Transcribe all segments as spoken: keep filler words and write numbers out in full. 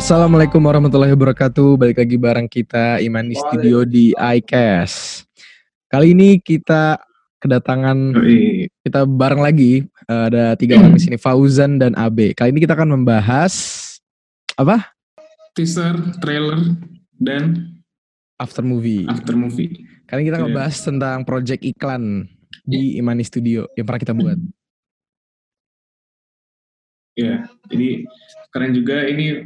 Assalamualaikum warahmatullahi wabarakatuh. Balik lagi bareng kita Imani Studio di iCast. Kali ini kita kedatangan kita bareng lagi, ada tiga orang di sini, Fauzan dan Abe. Kali ini kita akan membahas apa? Teaser, trailer, dan after movie. After movie. Kali ini kita akan bahas tentang project iklan di Imani Studio yang pernah kita buat. Ya, jadi keren juga ini.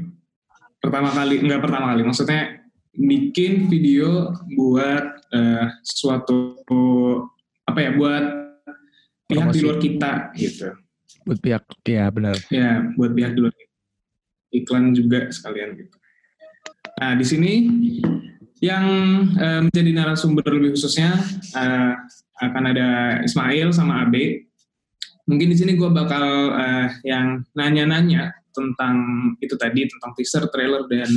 Pertama kali, enggak pertama kali, maksudnya bikin video buat uh, suatu, apa ya, buat pihak promosi di luar kita, gitu. Buat pihak, ya benar. Ya, buat pihak di luar kita. Iklan juga sekalian, gitu. Nah, di sini yang uh, menjadi narasumber lebih khususnya, uh, akan ada Ismail sama Abe. Mungkin di sini gue bakal uh, yang nanya-nanya tentang itu tadi, tentang teaser, trailer, dan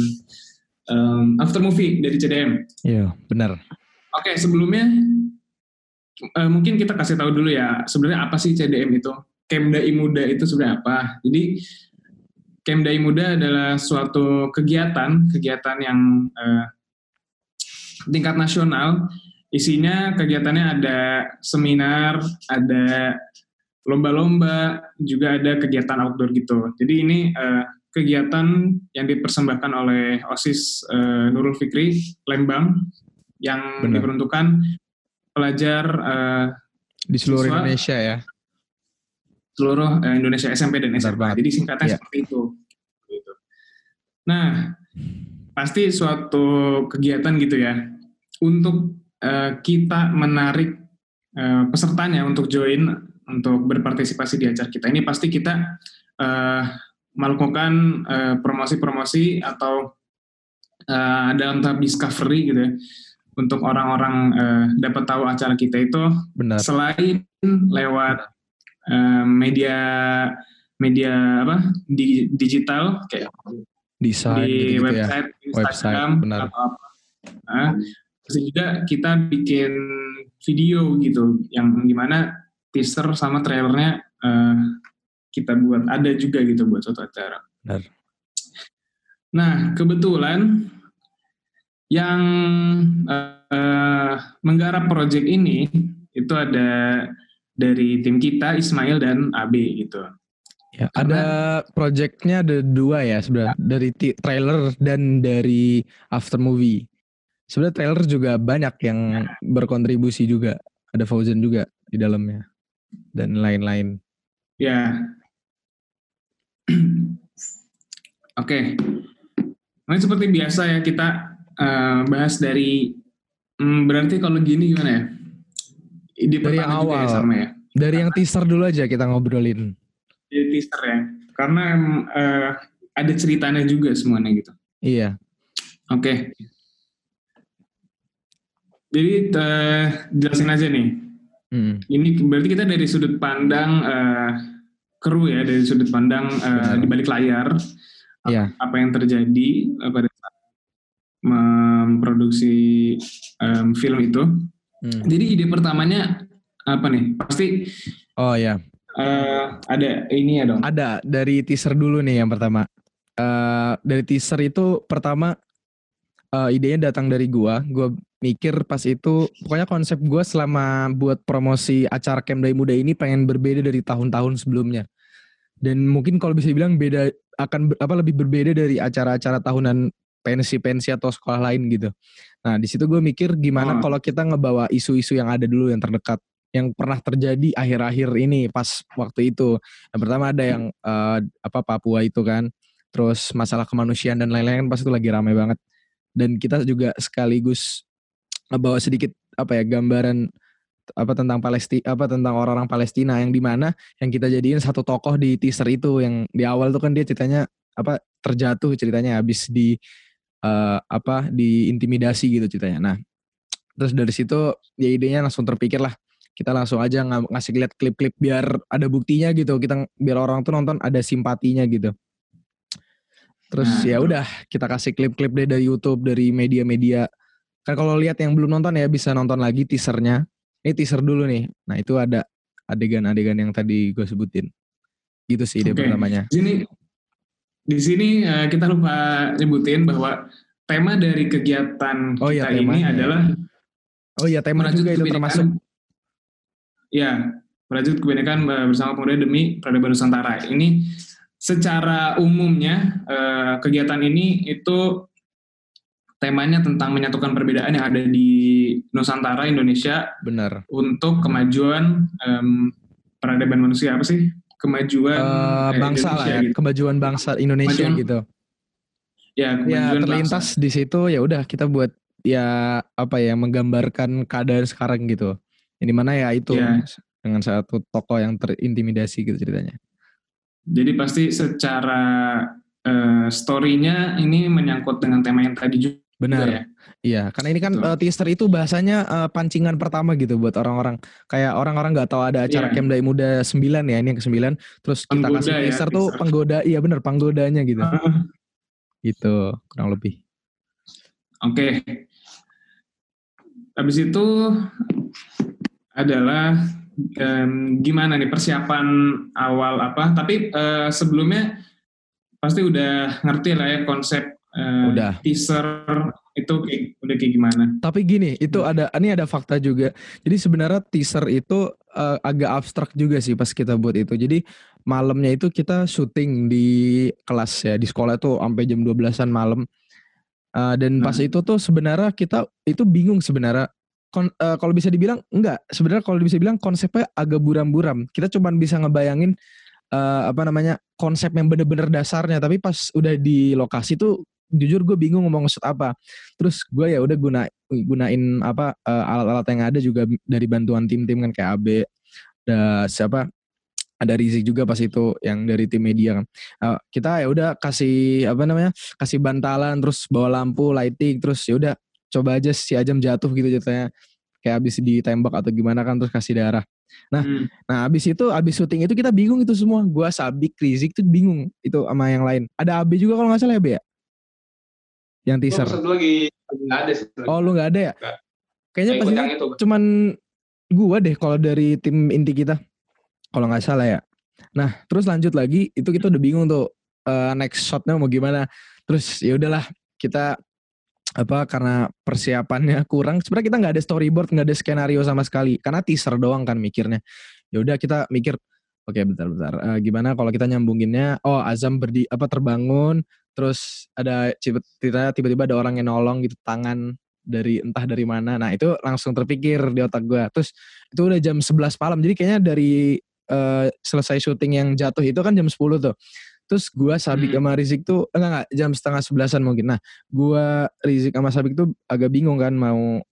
um, after movie dari C D M. Iya, benar. Oke, okay, sebelumnya uh, mungkin kita kasih tahu dulu ya, sebenarnya apa sih C D M itu? Kemda Imuda itu sebenarnya apa? Jadi, Kemda Imuda adalah suatu kegiatan, kegiatan yang uh, tingkat nasional. Isinya, kegiatannya ada seminar, ada lomba-lomba, juga ada kegiatan outdoor gitu. Jadi ini uh, kegiatan yang dipersembahkan oleh OSIS uh, Nurul Fikri Lembang yang bener, diperuntukkan pelajar uh, di seluruh siswa, Indonesia ya. Seluruh uh, Indonesia S M P dan S M A. Jadi singkatnya ya, seperti itu. Gitu. Nah, pasti suatu kegiatan gitu ya. Untuk uh, kita menarik uh, pesertanya untuk join, untuk berpartisipasi di acara kita ini, pasti kita uh, melakukan uh, promosi-promosi atau uh, dalam tahap discovery gitu ya, untuk orang-orang uh, dapat tahu acara kita itu. Benar. Selain lewat uh, media media apa di, digital kayak desain, di gitu website, ya, Instagram, website, atau apa. Nah, terus juga kita bikin video gitu yang gimana teaser sama trailernya uh, kita buat, ada juga gitu buat suatu acara. Benar. Nah, kebetulan yang uh, uh, menggarap project ini itu ada dari tim kita, Ismail dan Abe gitu. Ya, karena ada projectnya ada dua ya sebenarnya, ya, dari t- trailer dan dari after movie. Sebenarnya trailer juga banyak yang ya, berkontribusi juga. Ada Fauzan juga di dalamnya, dan lain-lain. Ya. Oke. Okay. Nah, seperti biasa ya, kita uh, bahas dari, hmm, berarti kalau gini gimana ya? Ide dari awal, ya, sama ya. Dari karena, yang teaser dulu aja kita ngobrolin. Dari teaser ya, karena uh, ada ceritanya juga semuanya gitu. Iya. Oke. Okay. Jadi uh, jelasin aja nih. Hmm. Ini berarti kita dari sudut pandang uh, kru ya, dari sudut pandang uh, di balik layar, yeah, apa yang terjadi uh, pada saat memproduksi um, film itu. Hmm. Jadi ide pertamanya apa nih? Pasti oh ya, yeah, uh, ada ini ya dong. Ada dari teaser dulu nih yang pertama. Uh, dari teaser itu pertama uh, idenya datang dari gua. Gua mikir pas itu, pokoknya konsep gue selama buat promosi acara Kemda Imuda ini pengen berbeda dari tahun-tahun sebelumnya, dan mungkin kalau bisa dibilang beda, akan apa lebih berbeda dari acara-acara tahunan pensi-pensi atau sekolah lain gitu. Nah di situ gue mikir gimana oh. kalau kita ngebawa isu-isu yang ada dulu, yang terdekat, yang pernah terjadi akhir-akhir ini pas waktu itu. Yang pertama ada yang uh, apa Papua itu kan, terus masalah kemanusiaan dan lain-lain pas itu lagi ramai banget, dan kita juga sekaligus bawa sedikit apa ya gambaran apa tentang Palestina, apa tentang orang-orang Palestina, yang dimana yang kita jadiin satu tokoh di teaser itu. Yang di awal tuh kan dia ceritanya apa terjatuh, ceritanya habis di uh, apa diintimidasi gitu ceritanya. Nah terus dari situ ya idenya langsung terpikir lah, kita langsung aja ng- ngasih lihat klip-klip biar ada buktinya gitu, kita biar orang tuh nonton ada simpatinya gitu. Terus nah, ya udah kita kasih klip-klip deh dari YouTube, dari media-media. Kan kalau lihat yang belum nonton ya bisa nonton lagi teasernya. Ini teaser dulu nih. Nah itu ada adegan-adegan yang tadi gue sebutin. Gitu sih ide okay. pertamanya. Di sini, Di sini uh, kita lupa nyebutin bahwa tema dari kegiatan oh, kita iya, ini adalah oh iya tema juga itu termasuk ya merajut kebinekaan bersama pemuda demi peradaban Nusantara. Ini secara umumnya uh, kegiatan ini itu temanya tentang menyatukan perbedaan yang ada di Nusantara Indonesia. Benar. Untuk kemajuan um, peradaban manusia apa sih? Kemajuan uh, bangsa Indonesia, lah ya, gitu. Kemajuan bangsa Indonesia kemajuan, gitu. Ya, kemajuan ya, terlintas bangsa. Di situ ya udah kita buat ya apa ya menggambarkan keadaan sekarang gitu. Ini mana ya itu ya. Dengan satu tokoh yang terintimidasi gitu ceritanya. Jadi pasti secara uh, story-nya ini menyangkut dengan tema yang tadi juga. Benar. Ya? Iya, karena ini kan uh, teaser itu bahasanya uh, pancingan pertama gitu buat orang-orang. Kayak orang-orang nggak tahu ada acara yeah. Kemda Imuda sembilan ya, ini yang ke sembilan. Terus kita penggoda kasih ya, teaser tuh teaser. Penggoda, iya benar penggodanya gitu. Uh. Gitu, kurang lebih. Oke. Okay. Habis itu adalah um, gimana nih persiapan awal apa? Tapi uh, sebelumnya pasti udah ngerti lah ya konsep. Uh, udah teaser itu kayak, udah kayak gimana? Tapi gini, itu ada ini ada fakta juga. Jadi sebenarnya teaser itu uh, agak abstrak juga sih pas kita buat itu. Jadi malamnya itu kita syuting di kelas ya di sekolah tuh sampai jam dua belasan malam. Uh, dan nah. Pas itu tuh sebenarnya kita itu bingung sebenarnya. Kon, uh, kalau bisa dibilang enggak. Sebenarnya kalau bisa bilang konsepnya agak buram-buram. Kita cuma bisa ngebayangin uh, apa namanya konsep yang bener-bener dasarnya. Tapi pas udah di lokasi tuh jujur gue bingung ngomong ngesut apa. Terus gue ya udah guna gunain apa uh, alat-alat yang ada juga dari bantuan tim-tim kan kayak Abe, ada siapa, ada Rizik juga pas itu yang dari tim media kan. Uh, kita ya udah kasih apa namanya kasih bantalan, terus bawa lampu, lighting, terus ya udah coba aja si Azam jatuh gitu jatuhnya kayak abis ditembak atau gimana kan terus kasih darah. Nah, hmm. nah abis itu abis syuting itu kita bingung itu semua. Gue Sabiq, Rizik tuh bingung itu sama yang lain. Ada Abe juga kalau nggak salah ya Abe ya. Yang teaser. Lu lagi nggak ada sih. Oh lu nggak ada ya? Gak. Kayaknya nah, pasti itu. Cuman gue deh kalau dari tim inti kita kalau nggak salah ya. Nah terus lanjut lagi itu kita udah bingung tuh uh, next shotnya mau gimana. Terus ya udahlah kita apa karena persiapannya kurang sebenarnya kita nggak ada storyboard, nggak ada skenario sama sekali karena teaser doang kan mikirnya. Ya udah kita mikir oke okay, bentar-bentar uh, gimana kalau kita nyambunginnya. Oh Azam berdi apa terbangun terus ada cerita tiba-tiba ada orang yang nolong gitu tangan dari entah dari mana. Nah itu langsung terpikir di otak gue. Terus itu udah jam sebelas malam jadi kayaknya dari uh, selesai syuting yang jatuh itu kan jam sepuluh tuh. Terus gue Sabiq sama Rizik tuh enggak enggak jam setengah sebelasan mungkin. Nah gue Rizik sama Sabiq tuh agak bingung kan mau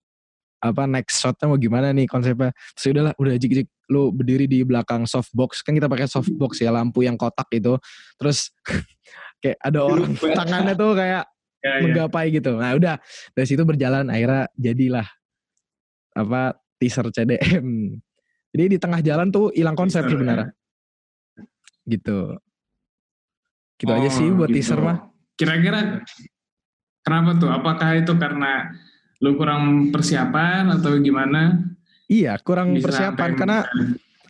apa next shotnya mau gimana nih konsepnya. Terus udahlah udah jik-jik lu berdiri di belakang softbox kan kita pakai softbox ya lampu yang kotak itu. Terus kayak ada orang tangannya tuh kayak ya, ya. Menggapai gitu. Nah udah dari situ berjalan akhirnya jadilah apa teaser C D M. Jadi di tengah jalan tuh hilang konsep sebenarnya. Gitu. Gitu oh, aja sih buat gitu. Teaser mah. Kira-kira kenapa tuh? Apakah itu karena lu kurang persiapan atau gimana? Iya, kurang bisa persiapan karena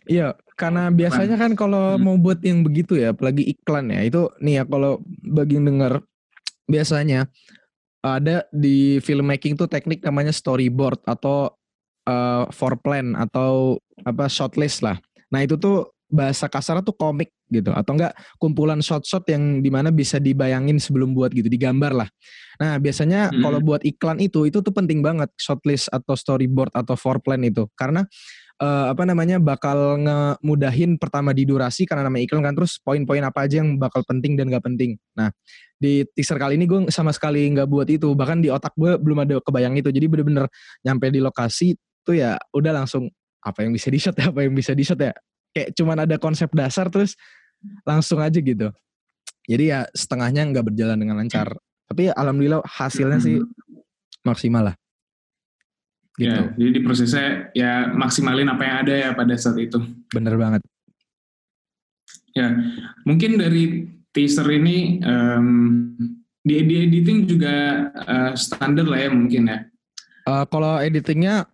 iya, karena biasanya kan kalau hmm. mau buat yang begitu ya, apalagi iklan ya. Itu nih ya kalau bagi yang denger biasanya ada di filmmaking tuh teknik namanya storyboard atau uh, foreplan atau apa shotlist lah. Nah, itu tuh bahasa kasarnya tuh komik gitu atau enggak kumpulan shot-shot yang dimana bisa dibayangin sebelum buat gitu digambar lah. Nah biasanya hmm. kalau buat iklan itu itu tuh penting banget shotlist atau storyboard atau foreplan itu karena uh, apa namanya bakal ngemudahin pertama di durasi karena namanya iklan kan terus poin-poin apa aja yang bakal penting dan nggak penting. Nah di teaser kali ini gue sama sekali nggak buat itu bahkan di otak gue belum ada kebayang itu jadi bener-bener nyampe di lokasi tuh ya udah langsung apa yang bisa di shot ya apa yang bisa di shot ya. Kayak cuman ada konsep dasar terus langsung aja gitu. Jadi ya setengahnya gak berjalan dengan lancar. Tapi ya, alhamdulillah hasilnya sih maksimal lah. Gitu. Ya, jadi di prosesnya ya maksimalin apa yang ada ya pada saat itu. Bener banget. Ya mungkin dari teaser ini um, di, di editing juga uh, standar lah ya mungkin ya. Uh, kalau editingnya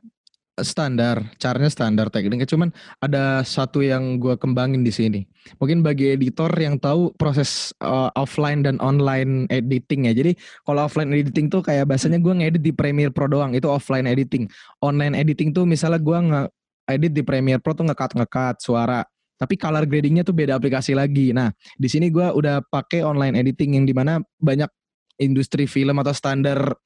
standar, caranya standar tekniknya, cuman ada satu yang gue kembangin di sini. Mungkin bagi editor yang tahu proses uh, offline dan online editing ya. Jadi kalau offline editing tuh kayak bahasanya gue ngedit di Premiere Pro doang, itu offline editing. Online editing tuh misalnya gue nge-edit di Premiere Pro tuh ngekat-ngekat suara. Tapi color gradingnya tuh beda aplikasi lagi. Nah, di sini gue udah pakai online editing yang dimana banyak industri film atau standar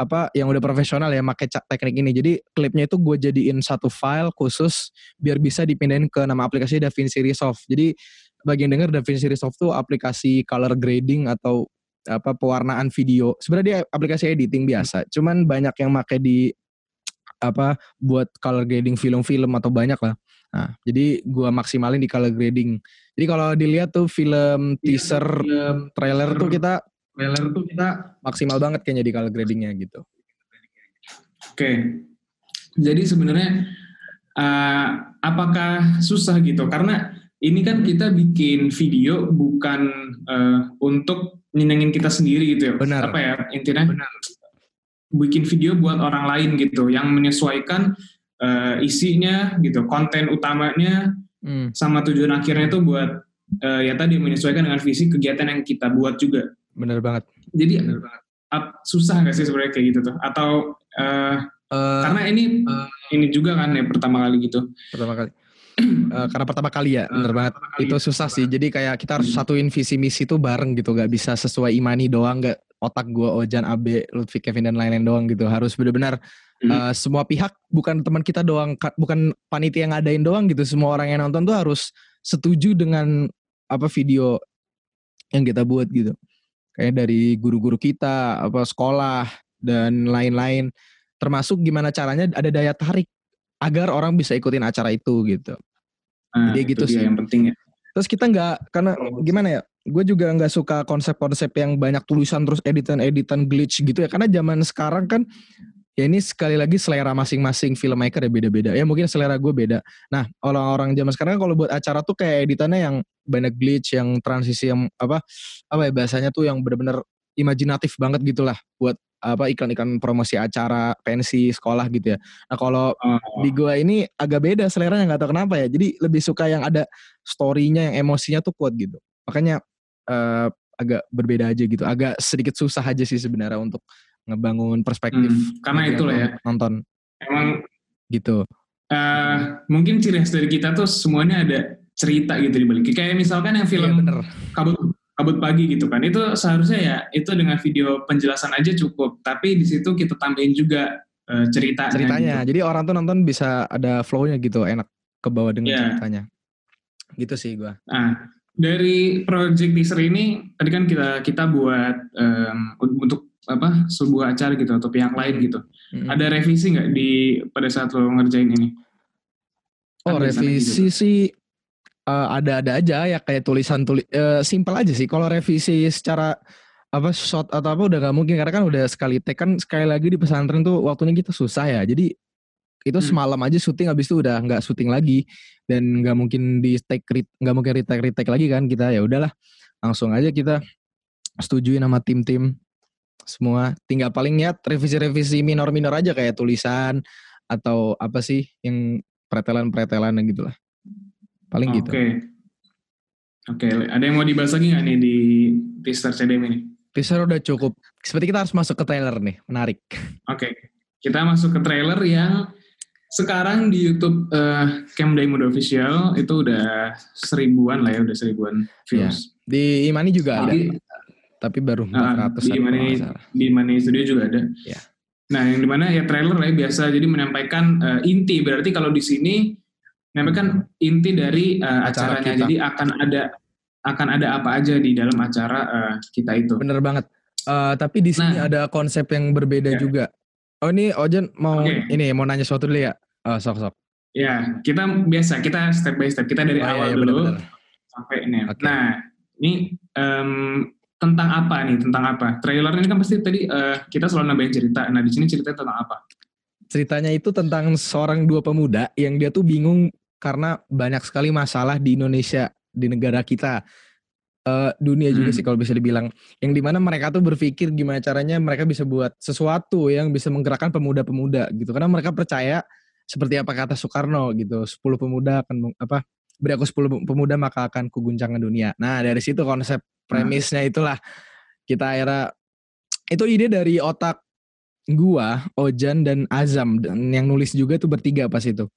apa yang udah profesional ya pakai teknik ini. Jadi klipnya itu gue jadiin satu file khusus biar bisa dipindahin ke nama aplikasi DaVinci Resolve. Jadi bagi yang denger, DaVinci Resolve tuh aplikasi color grading atau apa pewarnaan video. Sebenarnya dia aplikasi editing biasa, cuman banyak yang pakai di apa buat color grading film-film atau banyak lah. Nah, jadi gua maksimalin di color grading. Jadi kalau dilihat tuh film teaser, film, trailer teaser, tuh kita trailer tuh kita maksimal banget kayaknya di color gradingnya gitu. Oke. Okay. Jadi sebenarnya uh, apakah susah gitu? Karena ini kan kita bikin video bukan uh, untuk nyenengin kita sendiri gitu ya. Benar. Apa ya intinya? Benar. Bikin video buat orang lain gitu yang menyesuaikan Uh, isinya gitu, konten utamanya hmm. sama tujuan akhirnya itu buat uh, ya tadi menyesuaikan dengan visi kegiatan yang kita buat juga. Bener banget. Jadi bener banget. Ap, susah nggak sih sebenarnya kayak gitu tuh? Atau uh, uh, karena ini uh, ini juga kan ya pertama kali gitu. Pertama kali. Uh, karena pertama kali ya, bener uh, banget. Itu susah sih. Banget. Jadi kayak kita harus satuin visi misi tuh bareng gitu, nggak bisa sesuai Imani doang, nggak otak gue Ojan, Abe, Lutfi, Kevin dan lain-lain doang gitu. Harus benar-benar Uh, semua pihak, bukan teman kita doang, bukan panitia yang ngadain doang gitu. Semua orang yang nonton tuh harus setuju dengan apa video yang kita buat gitu. Kayak dari guru-guru kita, apa sekolah dan lain-lain. Termasuk gimana caranya ada daya tarik agar orang bisa ikutin acara itu gitu. Nah, jadi gitu sih yang penting ya. Terus kita nggak, karena gimana ya? Gue juga nggak suka konsep-konsep yang banyak tulisan terus editan-editan glitch gitu ya. Karena zaman sekarang kan. Ya ini sekali lagi selera masing-masing filmmaker ya beda-beda. Ya mungkin selera gue beda. Nah orang-orang zaman sekarang kalau buat acara tuh kayak editannya yang banyak glitch, yang transisi yang apa apa ya bahasanya tuh yang benar-benar imajinatif banget gitulah buat apa iklan-iklan promosi acara pensi sekolah gitu ya. Nah kalau oh. di gue ini agak beda seleranya, nggak tahu kenapa ya. Jadi lebih suka yang ada story-nya, yang emosinya tuh kuat gitu. Makanya eh, agak berbeda aja gitu. Agak sedikit susah aja sih sebenarnya untuk ngebangun perspektif hmm, karena itulah ya nonton emang gitu uh, mungkin ciri khas dari kita tuh semuanya ada cerita gitu dibalik, kayak misalkan yang film yeah, kabut kabut pagi gitu kan, itu seharusnya ya itu dengan video penjelasan aja cukup, tapi di situ kita tambahin juga uh, cerita ceritanya gitu. Jadi orang tuh nonton bisa ada flow-nya gitu, enak kebawa dengan yeah. ceritanya gitu sih gua. Nah dari project teaser ini tadi kan kita kita buat um, untuk apa sebuah acara gitu atau pihak lain gitu. Mm-hmm. Ada revisi nggak di pada saat lo ngerjain ini? Oh ada revisi gitu sih uh, ada-ada aja ya, kayak tulisan tulis uh, simpel aja sih. Kalau revisi secara apa shot atau apa udah nggak mungkin, karena kan udah sekali take kan, sekali lagi di pesantren tuh waktunya kita susah ya. Jadi itu hmm. semalam aja syuting, habis itu udah nggak syuting lagi dan nggak mungkin di take, nggak mungkin retake retake lagi kan kita, ya udahlah langsung aja kita setujuin sama tim-tim. Semua tinggal paling niat revisi-revisi minor-minor aja kayak tulisan atau apa sih yang pretelan-pretelan gitu lah. Paling okay. gitu. Oke. Oke, ada yang mau dibahas lagi enggak nih di teaser C D M ini? Teaser udah cukup. Seperti kita harus masuk ke trailer nih, menarik. Oke. Okay. Kita masuk ke trailer yang sekarang di YouTube uh, Kemda Imuda Official itu udah seribuan lah ya, udah seribuan views. Ya. Di Imani juga ada. Jadi, tapi baru empat ratus di mana di mana studio juga ada. Ya. Nah, yang dimana ya trailer lah ya, biasa jadi menyampaikan uh, inti. Berarti kalau di sini menyampaikan inti dari uh, acara acaranya. Kita. Jadi akan ada akan ada apa aja di dalam acara uh, kita itu. Bener banget. Uh, tapi di sini nah, ada konsep yang berbeda ya. juga. Oh ini Ojan mau okay. ini mau nanya sesuatu dulu ya. Uh, sok sok. Ya kita biasa kita step by step, kita dari oh, awal ya, dulu bener-bener. sampai ini. Okay. Nah ini. Um, Tentang apa nih? Tentang apa? Trailer ini kan pasti tadi uh, kita selalu nambahin cerita. Nah, di sini ceritanya tentang apa? Ceritanya itu tentang seorang dua pemuda yang dia tuh bingung karena banyak sekali masalah di Indonesia, di negara kita. Uh, dunia juga hmm. sih kalau bisa dibilang. Yang dimana mereka tuh berpikir gimana caranya mereka bisa buat sesuatu yang bisa menggerakkan pemuda-pemuda gitu. Karena mereka percaya seperti apa kata Soekarno gitu, sepuluh pemuda akan apa, beri aku sepuluh pemuda maka akan kuguncangkan dunia. Nah dari situ konsep premisnya itulah kita akhirnya, itu ide dari otak gua, Ojan dan Azam, dan yang nulis juga tuh bertiga pas itu.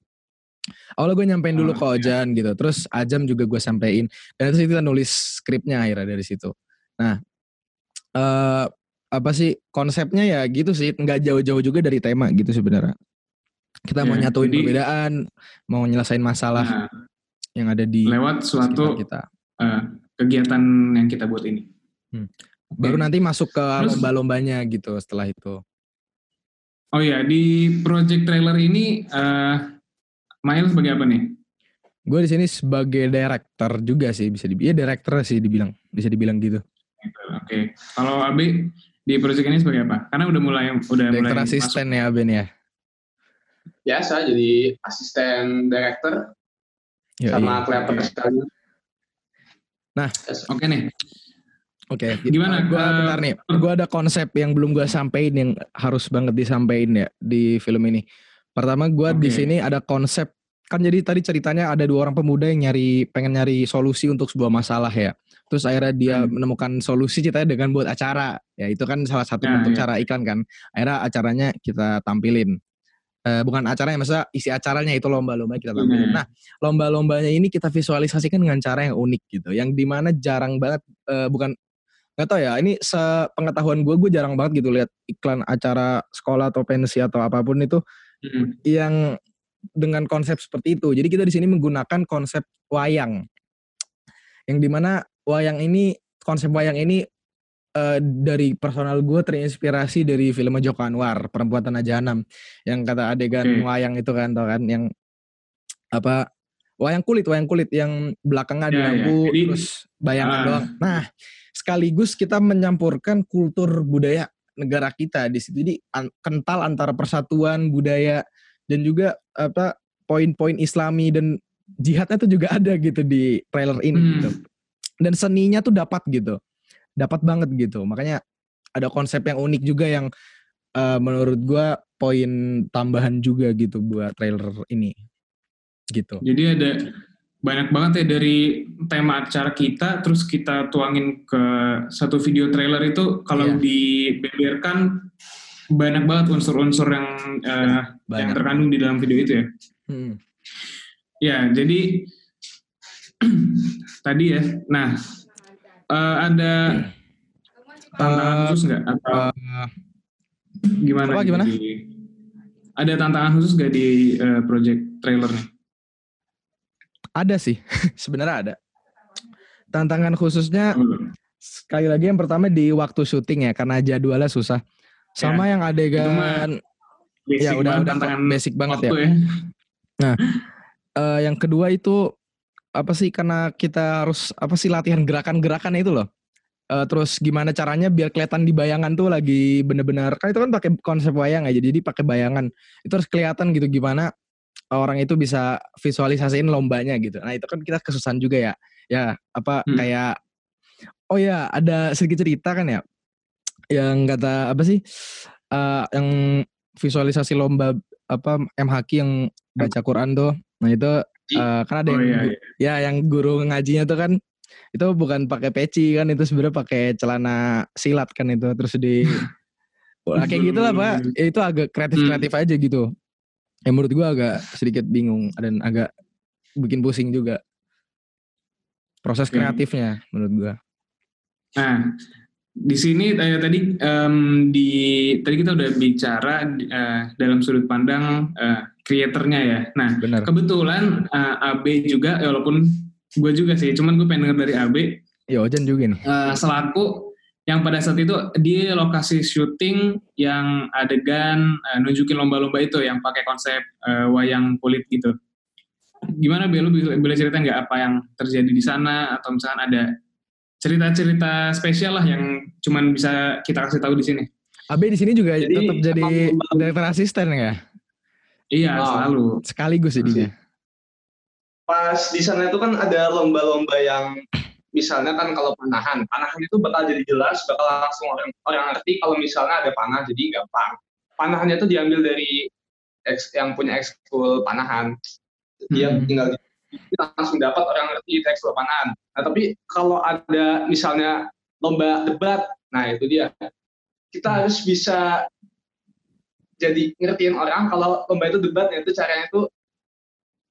Awalnya gue nyampein dulu oh, ke Ojan iya. gitu, terus Azam juga gue sampein, dan terus kita nulis skripnya akhirnya dari situ. Nah, uh, apa sih konsepnya ya gitu sih, nggak jauh-jauh juga dari tema gitu sebenarnya. Kita ya, mau nyatuin jadi, perbedaan, mau nyelesain masalah nah, yang ada di lewat suatu kita. Uh, kegiatan yang kita buat ini. Hmm. Baru okay. nanti masuk ke terus, lomba-lombanya gitu setelah itu. Oh ya, di project trailer ini. Uh, Mail sebagai apa nih? Gue di sini sebagai director juga sih bisa dibilang. Ya director sih dibilang, bisa dibilang gitu. Oke. Okay. Kalau Abe di project ini sebagai apa? Karena udah mulai udah director mulai Director asisten masuk. Ya Abe nih ya. Biasa jadi asisten director Yoi. sama kreator sekalian. Nah, oke okay nih. Oke, okay, gimana? Gue uh, bentar nih. Gue ada konsep yang belum gue sampein yang harus banget disampein ya di film ini. Pertama gue okay. di sini ada konsep, kan jadi tadi ceritanya ada dua orang pemuda yang nyari pengen nyari solusi untuk sebuah masalah ya. Terus akhirnya dia hmm. menemukan solusi ceritanya dengan buat acara. Ya itu kan salah satu nah, bentuk iya. cara iklan kan. Akhirnya acaranya kita tampilin. Eh, bukan acaranya, maksudnya isi acaranya itu lomba-lomba kita tampilin. Hmm. Nah lomba-lombanya ini kita visualisasikan dengan cara yang unik gitu. Yang dimana jarang banget, eh, bukan... Gak tau ya, ini sepengetahuan gue, gue jarang banget gitu lihat iklan acara sekolah atau pensi atau apapun itu mm-hmm. yang dengan konsep seperti itu. Jadi kita di sini menggunakan konsep wayang, yang dimana wayang ini konsep wayang ini uh, dari personal gue terinspirasi dari film Joko Anwar, Perempuan Tanah Jahanam, yang kata adegan okay. wayang itu kan, tau kan, yang apa? Wayang kulit, wayang kulit yang belakangnya ada yeah, lampu, yeah. Jadi, terus bayangan uh, doang. Nah, sekaligus kita menyampurkan kultur budaya negara kita di situ. Jadi an- kental antara persatuan budaya dan juga apa poin-poin Islami dan jihadnya tuh juga ada gitu di trailer ini. Hmm. Gitu. Dan seninya tuh dapat gitu, dapat banget gitu. Makanya ada konsep yang unik juga yang uh, menurut gue poin tambahan juga gitu buat trailer ini. Gitu. Jadi ada banyak banget ya dari tema acara kita, terus kita tuangin ke satu video trailer itu kalau yeah. dibeberkan banyak banget unsur-unsur yang uh, yang terkandung di dalam video itu ya. Hmm. Ya jadi tadi ya. Nah uh, ada tantangan uh, khusus nggak atau uh, gimana? Apa, gimana? Di, ada tantangan khusus nggak di uh, project trailernya? Ada sih, sebenarnya ada. Tantangan khususnya, sekali lagi yang pertama di waktu syuting ya, karena jadwalnya susah. Sama ya, yang adegan, ya udah, udah basic banget ya. ya. Nah, uh, yang kedua itu, apa sih, karena kita harus, apa sih, latihan gerakan-gerakan itu loh. Uh, terus gimana caranya biar kelihatan di bayangan tuh lagi benar-benar, kan itu kan pakai konsep wayang aja, jadi pakai bayangan. Itu harus kelihatan gitu gimana orang itu bisa visualisasiin lombanya gitu. Nah itu kan kita kesusahan juga ya. Ya apa hmm. kayak oh ya ada sedikit cerita kan ya, yang kata apa sih uh, yang visualisasi lomba apa M H Q yang baca Quran tuh. Nah itu uh, kan ada oh, yang iya, iya. ya yang guru ngajinya tuh kan itu bukan pakai peci kan, itu sebenarnya pakai celana silat kan itu, terus di nah, kayak gitulah Pak. Ya, itu agak kreatif-kreatif hmm. aja gitu. Ya menurut gue agak sedikit bingung dan agak bikin pusing juga proses kreatifnya okay. menurut gue. Nah di sini eh, tadi um, di tadi kita udah bicara uh, dalam sudut pandang kreatornya uh, ya. Nah Bener. kebetulan uh, Abe juga, ya walaupun gue juga sih, cuman gue pengen denger dari Abe. Ya Ojan juga nih. Uh, selaku yang pada saat itu di lokasi syuting yang adegan uh, nunjukin lomba-lomba itu yang pakai konsep uh, wayang kulit gitu. Gimana Belu, boleh cerita nggak apa yang terjadi di sana, atau misalkan ada cerita-cerita spesial lah yang cuman bisa kita kasih tahu di sini. Abe di sini juga jadi, tetap jadi direktur asisten ya? Iya, oh. selalu. Sekaligus jadinya. Pas di sana itu kan ada lomba-lomba yang misalnya kan kalau panahan, panahan itu bakal jadi jelas, bakal langsung orang, orang ngerti kalau misalnya ada panah, jadi gampang. Panahannya itu diambil dari ex, yang punya ekskul panahan. Dia hmm. tinggal dia langsung dapat orang ngerti ekskul panahan. Nah, tapi kalau ada misalnya lomba debat, nah itu dia. Kita hmm. harus bisa jadi ngertiin orang kalau lomba itu debat, ya itu caranya itu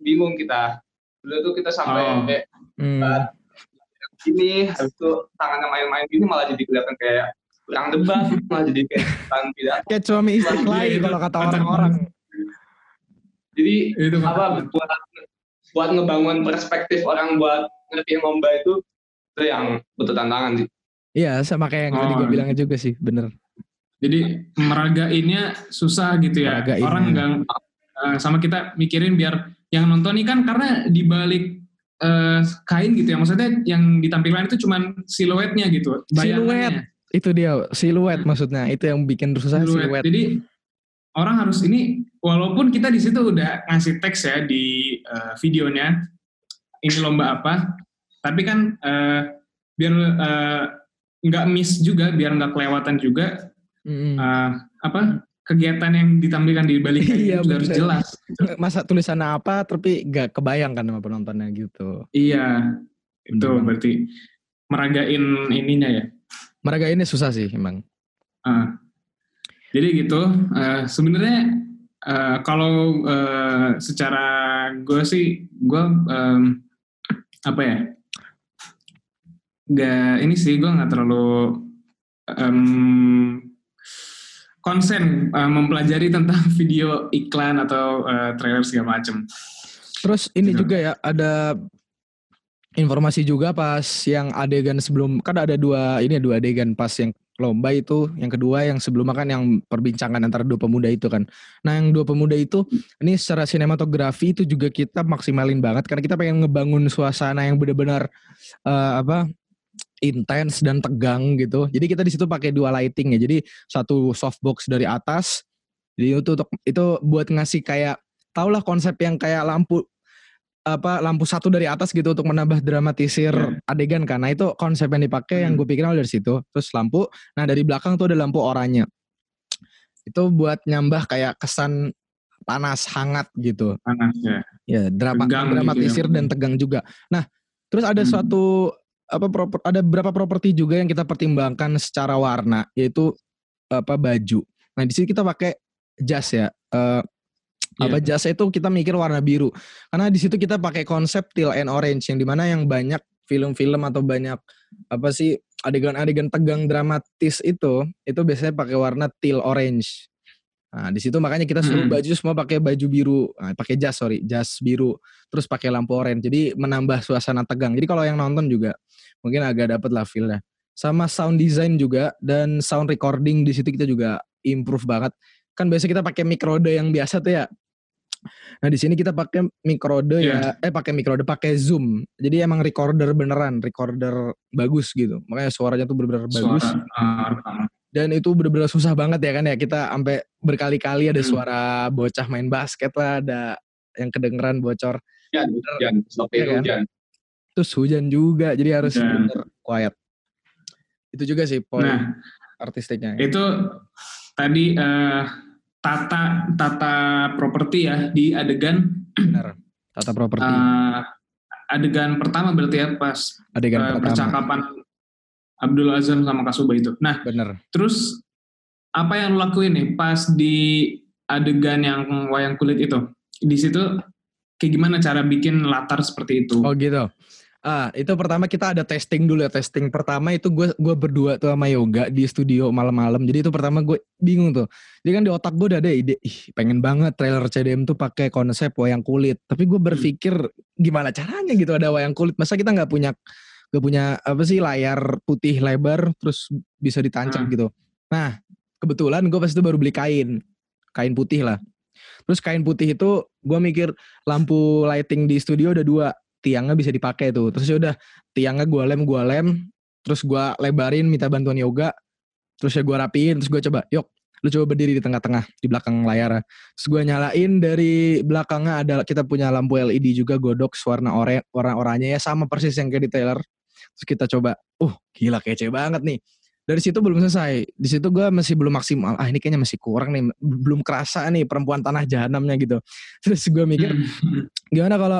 bingung kita. Dulu itu kita sampai oh. kayak debat hmm. ini, habis itu tangannya main-main gini malah jadi kelihatan kayak kurang debat, malah jadi kayak kan tidak. Kayak suami istri lain kalau kata orang-orang. Jadi itu apa buat buat ngebangun perspektif orang buat ngerti lomba itu itu yang butuh tantangan sih. Iya, sama kayak yang oh. tadi gue bilangnya juga sih, bener. Jadi meragainnya susah gitu ya. Meragain. Orang enggak uh, sama kita mikirin biar yang nonton ini kan karena di balik uh, kain gitu ya, maksudnya yang ditampilkan itu cuman siluetnya gitu, bayangannya. Siluet, itu dia, siluet maksudnya, itu yang bikin susah siluet. siluet. Jadi orang harus ini, walaupun kita di situ udah ngasih teks ya di uh, videonya, ini lomba apa, tapi kan uh, biar uh, nggak miss juga, biar nggak kelewatan juga, mm. uh, apa? kegiatan yang ditampilkan di balik iya, itu harus jelas. Masa tulisannya apa tapi gak kebayangkan sama penontonnya gitu. Iya. Itu bener. Berarti meragain ininya ya. Meragainnya susah sih emang. Uh, jadi gitu. Uh, sebenarnya uh, kalau uh, secara gue sih gue um, apa ya? Gak ini sih gue nggak terlalu um, konsen uh, mempelajari tentang video iklan atau uh, trailer segala macam. Terus ini gitu. Juga ya ada informasi juga pas yang adegan sebelum kan ada dua ini dua adegan pas yang lomba itu yang kedua yang sebelum kan yang perbincangan antara dua pemuda itu kan. Nah yang dua pemuda itu ini secara sinematografi itu juga kita maksimalin banget karena kita pengen ngebangun suasana yang benar-benar uh, apa? intens dan tegang gitu. Jadi kita di situ pakai dua lighting ya. Jadi satu softbox dari atas. Jadi itu itu buat ngasih kayak taulah konsep yang kayak lampu apa lampu satu dari atas gitu untuk menambah dramatisir yeah. adegan kan. Nah itu konsep yang dipakai hmm. yang gue pikirin dari situ. Terus lampu. Nah dari belakang tuh ada lampu oranye. Itu buat nyambah kayak kesan panas hangat gitu. Panas ya. Ya drama, dramatisir gitu, dan tegang juga. Nah terus ada hmm. suatu apa proper, ada beberapa properti juga yang kita pertimbangkan secara warna yaitu apa baju. Nah di sini kita pakai jas ya. Uh, yeah. Apa jas itu kita mikir warna biru. Karena di situ kita pakai konsep teal and orange yang dimana yang banyak film-film atau banyak apa sih adegan-adegan tegang dramatis itu itu biasanya pakai warna teal orange. Nah di situ makanya kita suruh hmm. baju semua pakai baju biru, nah, pakai jas sorry, jas biru, terus pakai lampu orange. Jadi menambah suasana tegang. Jadi kalau yang nonton juga mungkin agak dapet lah feel-nya. Sama sound design juga dan sound recording di situ kita juga improve banget. Kan biasa kita pakai mic Rode yang biasa tuh ya. Nah di sini kita pakai mic Rode yeah. ya, eh pakai mic Rode, pakai Zoom. Jadi emang recorder beneran, recorder bagus gitu. Makanya suaranya tuh bener-bener suara, bagus. Uh, dan itu bener-bener susah banget ya kan ya kita sampai berkali-kali ada hmm. suara bocah main basket lah, ada yang kedengeran bocor. Ya, hujan, sampai hujan. Terus hujan juga, jadi harus nah. bener quiet. Itu juga sih poin nah, artistiknya. Itu tadi uh, tata tata properti ya di adegan. Benar. Tata properti. Uh, adegan pertama berarti ya pas adegan uh, percakapan Abdul Azam sama Kasuba itu. Nah, benar. Terus apa yang lo lakuin nih pas di adegan yang wayang kulit itu? Di situ kayak gimana cara bikin latar seperti itu? Oh gitu. Ah, itu pertama kita ada testing dulu ya. Testing pertama itu gue gue berdua tuh sama Yoga di studio malam-malam. Jadi itu pertama gue bingung tuh. Jadi kan di otak gue udah ada ide, ih pengen banget trailer C D M tuh pakai konsep wayang kulit. Tapi gue berpikir gimana caranya gitu ada wayang kulit. Masa kita nggak punya nggak punya apa sih layar putih lebar terus bisa ditancap ah. gitu. Nah kebetulan gue pas itu baru beli kain, kain putih lah. Terus kain putih itu gue mikir lampu lighting di studio ada dua. Tiangnya bisa dipakai tuh. Terus yaudah tiangnya gue lem, gue lem. Terus gue lebarin, minta bantuan Yoga. Terus ya gue rapiin. Terus gue coba, Yok, lu coba berdiri di tengah-tengah. Di belakang layar. Terus gue nyalain dari belakangnya ada, kita punya lampu L E D juga, Godox, warna oranye, warna oranye ya. Sama persis yang kayak di trailer. Terus kita coba, uh gila kece banget nih. Dari situ belum selesai. Di situ gue masih belum maksimal. Ah, ini kayaknya masih kurang nih. Belum kerasa nih Perempuan Tanah Jahanamnya gitu. Terus gue mikir, gimana kalau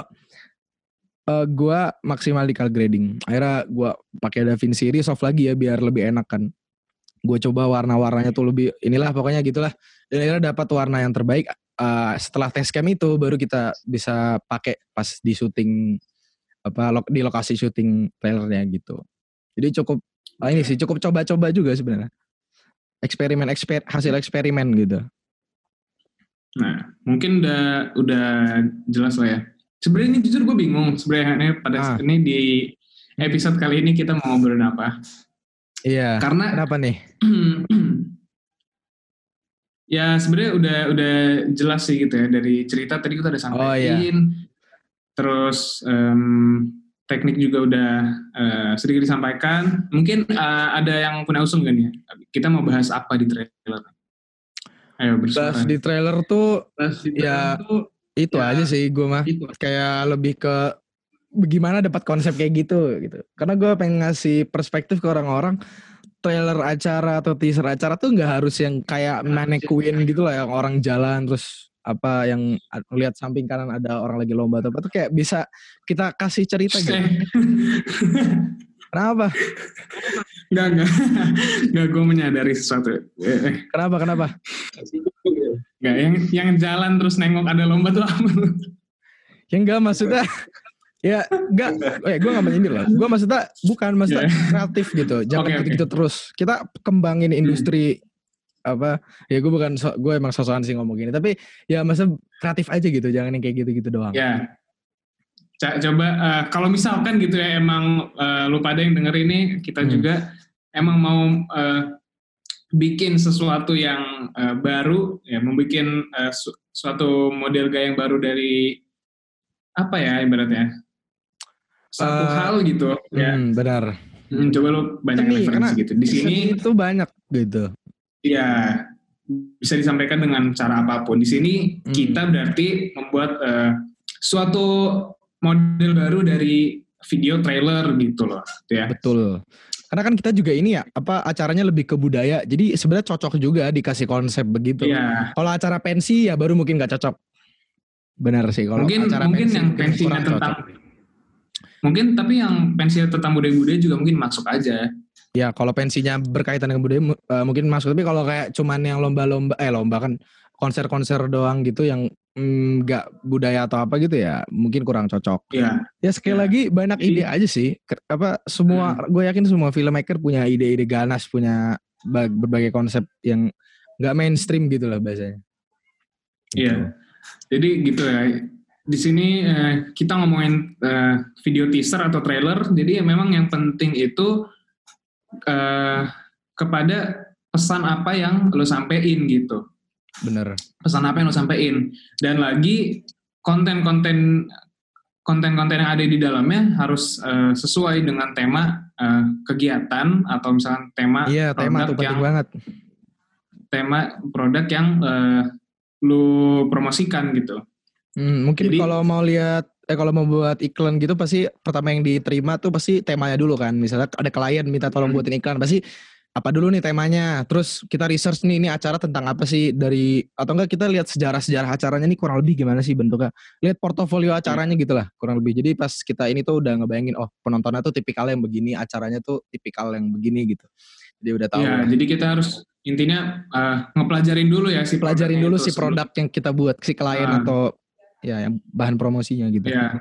uh, gue maksimal di color grading. Akhirnya gue pakai DaVinci Resolve lagi ya, biar lebih enak kan. Gue coba warna-warnanya tuh lebih, inilah pokoknya gitulah. Dan akhirnya dapat warna yang terbaik. Uh, setelah test cam itu, baru kita bisa pakai pas di syuting, apa, di lokasi syuting trailernya gitu. Jadi cukup, ah ini sih cukup coba-coba juga sebenarnya, eksperimen eksper hasil eksperimen gitu. Nah mungkin udah udah jelas lah ya. Sebenarnya ini jujur gue bingung sebenarnya pada ah. saat ini di episode kali ini kita mau ngobrolin apa? Iya. Karena kenapa nih? Ya sebenarnya udah udah jelas sih gitu ya dari cerita tadi kita udah sampaikan. Oh, iya. Terus. Um, Teknik juga udah uh, sedikit disampaikan. Mungkin uh, ada yang punya usung kan ya? Kita mau bahas apa di trailer? Ayo bersuara. Bahas di trailer tuh, di trailer ya tuh, itu ya, aja sih gue mah. Itu. Kayak lebih ke bagaimana dapat konsep kayak gitu gitu. Karena gue pengen ngasih perspektif ke orang-orang. Trailer acara atau teaser acara tuh nggak harus yang kayak mannequin gitu lah, yang orang jalan terus. Apa yang lihat samping kanan ada orang lagi lomba atau apa tuh kayak bisa kita kasih cerita gitu. Kenapa? Enggak, enggak. Enggak, gue menyadari sesuatu. Kenapa, kenapa? Enggak, yang yang jalan terus nengok ada lomba tuh apa? Ya enggak, maksudnya ya enggak, eh, gue gak menyindir loh. Gue maksudnya, bukan, maksudnya yeah. kreatif gitu. Jangan okay, gitu-gitu okay. terus. Kita kembangin industri hmm. apa ya gue bukan so, gue emang sosokan sih ngomong gini tapi ya masa kreatif aja gitu, jangan yang kayak gitu-gitu doang ya. C- coba uh, kalau misalkan gitu ya emang uh, lu pada yang denger ini kita hmm. juga emang mau uh, bikin sesuatu yang uh, baru ya, membikin uh, su- suatu model gaya yang baru dari apa ya ibaratnya satu uh, hal gitu hmm, ya benar hmm, coba lu banyak seni, referensi gitu di sini itu banyak gitu. Iya, bisa disampaikan dengan cara apapun. Di sini hmm. kita berarti membuat uh, suatu model baru dari video trailer gitu loh, ya. Betul. Karena kan kita juga ini ya, apa acaranya lebih ke budaya. Jadi sebenarnya cocok juga dikasih konsep begitu. Iya. Kalau acara pensi ya baru mungkin nggak cocok. Benar sih kalau mungkin, acara mungkin pensi. Mungkin yang pensinya tentang cocok. Mungkin tapi yang pensinya tentang budaya-budaya juga mungkin masuk aja. Ya kalau pensinya berkaitan dengan budaya uh, mungkin masuk, tapi kalau kayak cuman yang lomba-lomba eh lomba kan konser-konser doang gitu yang nggak mm, budaya atau apa gitu ya mungkin kurang cocok. Iya. Ya sekali ya. lagi banyak Jadi, ide aja sih. Apa semua hmm. gue yakin semua filmmaker punya ide-ide ganas, punya berbagai konsep yang nggak mainstream gitu lah bahasanya. Iya. Gitu. Jadi gitu ya. Di sini eh, kita ngomongin eh, video teaser atau trailer. Jadi memang yang penting itu Uh, kepada pesan apa yang lo sampein gitu. Bener. Pesan apa yang lo sampein. Dan lagi konten-konten konten-konten yang ada di dalamnya harus uh, sesuai dengan tema uh, kegiatan atau misalkan tema iya, produk tema tuh yang banget. Tema produk yang uh, lo promosikan gitu. Hmm, mungkin kalau mau lihat eh kalau mau buat iklan gitu pasti pertama yang diterima tuh pasti temanya dulu kan. Misalnya ada klien minta tolong hmm. buatin iklan, pasti apa dulu nih temanya, terus kita research nih ini acara tentang apa sih dari, atau enggak kita lihat sejarah-sejarah acaranya nih kurang lebih gimana sih bentuknya, lihat portofolio acaranya hmm. gitu lah kurang lebih. Jadi pas kita ini tuh udah ngebayangin oh penontonnya tuh tipikal yang begini, acaranya tuh tipikal yang begini gitu, jadi udah tahu ya, kan. Jadi kita harus intinya uh, ngepelajarin dulu ya si pelajarin dulu si produk sebelum. yang kita buat, si klien nah. atau ya yang bahan promosinya gitu. Ya.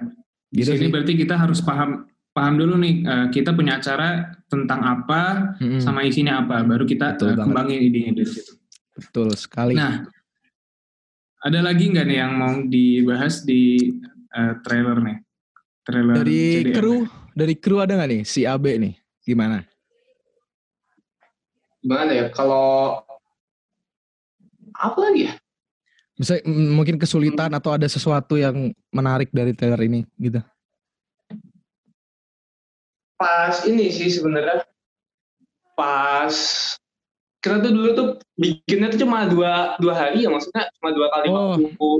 Di gitu sini sih. Berarti kita harus paham paham dulu nih uh, kita punya acara tentang apa mm-hmm. sama isinya apa, baru kita uh, kembangin idenya dari situ. Betul sekali. Nah, ada lagi nggak nih yang mau dibahas di uh, trailer nih? Trailer dari C D M kru, nih? Dari kru ada nggak nih si Abe nih? Gimana? Gimana ya kalau apa lagi ya? Bisa mungkin kesulitan atau ada sesuatu yang menarik dari trailer ini gitu. Pas ini sih sebenarnya pas kita tuh dulu tuh bikinnya tuh cuma dua dua hari ya, maksudnya cuma dua kali oh. waktu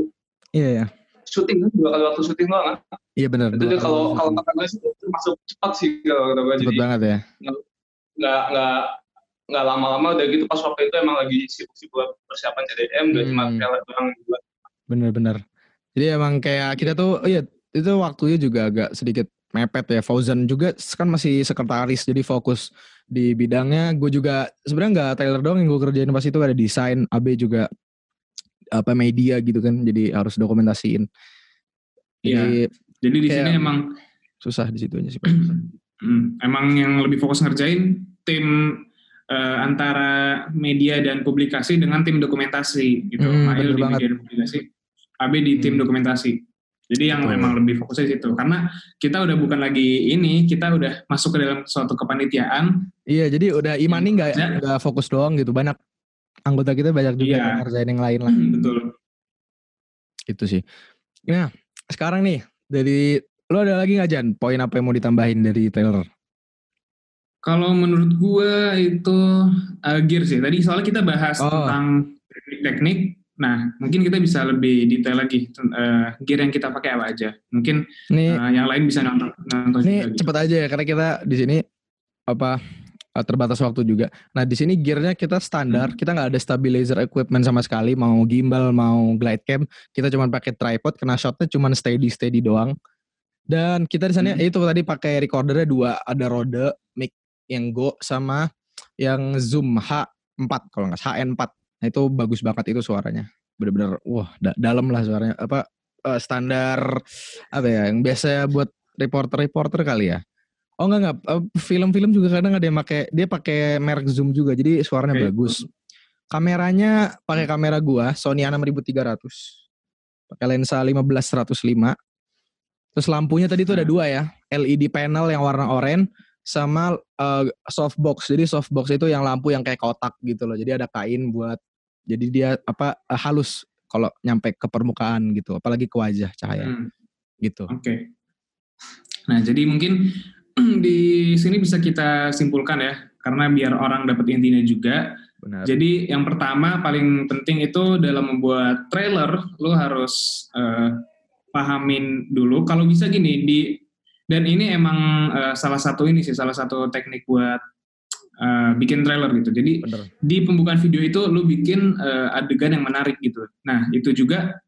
iya ya syuting dua kali waktu syuting doang kan. Iya benar. Itu kalau kalau kata gue sih masuk cepat sih kalau kata gue, jadi cepat banget ya. Nggak nggak nggak lama-lama udah gitu pas waktu itu emang lagi sibuk-sibuk persiapan C D M dan hmm. material doang. Bener-bener. Jadi emang kayak kita tuh, oh iya itu waktunya juga agak sedikit mepet ya. Fauzan juga kan masih sekretaris jadi fokus di bidangnya. Gue juga sebenarnya nggak Taylor doang yang gue kerjain pas itu, ada desain, Abe juga apa media gitu kan, jadi harus dokumentasiin. Iya. Jadi di sini emang susah di situ aja sih. Emang yang lebih fokus ngerjain tim uh, antara media dan publikasi dengan tim dokumentasi gitu. Hmm, Mail di banget. Media dan publikasi, Abe di hmm. tim dokumentasi. Jadi yang betul. Emang lebih fokusnya di situ karena kita udah bukan lagi ini, kita udah masuk ke dalam suatu kepanitiaan. Iya, jadi udah Imani nggak ya. nggak fokus doang gitu, banyak anggota kita banyak juga iya. ngerjain yang lain lah. Betul. Itu sih. Nah, sekarang nih dari lo ada lagi nggak Jan? Poin apa yang mau ditambahin dari Taylor? Kalau menurut gue itu uh, gear sih. Tadi soalnya kita bahas oh. tentang teknik. Nah, mungkin kita bisa lebih detail lagi uh, gear yang kita pakai apa aja. Mungkin nih, uh, yang lain bisa nonton. nonton nih cepet aja ya, karena kita di sini apa terbatas waktu juga. Nah, di sini gearnya kita standar. Hmm. Kita nggak ada stabilizer equipment sama sekali. Mau gimbal, mau glide cam, kita cuma pakai tripod. Kena shotnya cuma steady-steady doang. Dan kita di sana hmm. itu tadi pakai recordernya dua, ada Rode, mic yang Go sama yang Zoom H empat kalau nggak H N empat. Nah itu bagus banget itu suaranya. Bener-bener wah da- dalam lah suaranya. Apa uh, standar apa ya yang biasa buat reporter-reporter kali ya. Oh enggak enggak uh, film-film juga kadang ada yang pakai, dia pakai merek Zoom juga. Jadi suaranya okay. bagus. Kameranya pakai kamera gua Sony A enam tiga ratus. Pakai lensa lima belas seratus lima. Terus lampunya tadi tuh ada dua ya, L E D panel yang warna oranye sama uh, softbox. Jadi softbox itu yang lampu yang kayak kotak gitu loh. Jadi ada kain buat, jadi dia apa uh, halus kalau nyampe ke permukaan gitu, apalagi ke wajah cahaya. Hmm. Gitu. Oke. Okay. Nah, jadi mungkin di sini bisa kita simpulkan ya, karena biar orang dapat intinya juga. Benar. Jadi yang pertama paling penting itu dalam membuat trailer lu harus uh, pahamin dulu, kalau bisa gini di dan ini emang uh, salah satu ini sih salah satu teknik buat uh, bikin trailer gitu. Jadi bener. Di pembukaan video itu lu bikin uh, adegan yang menarik gitu. Nah itu juga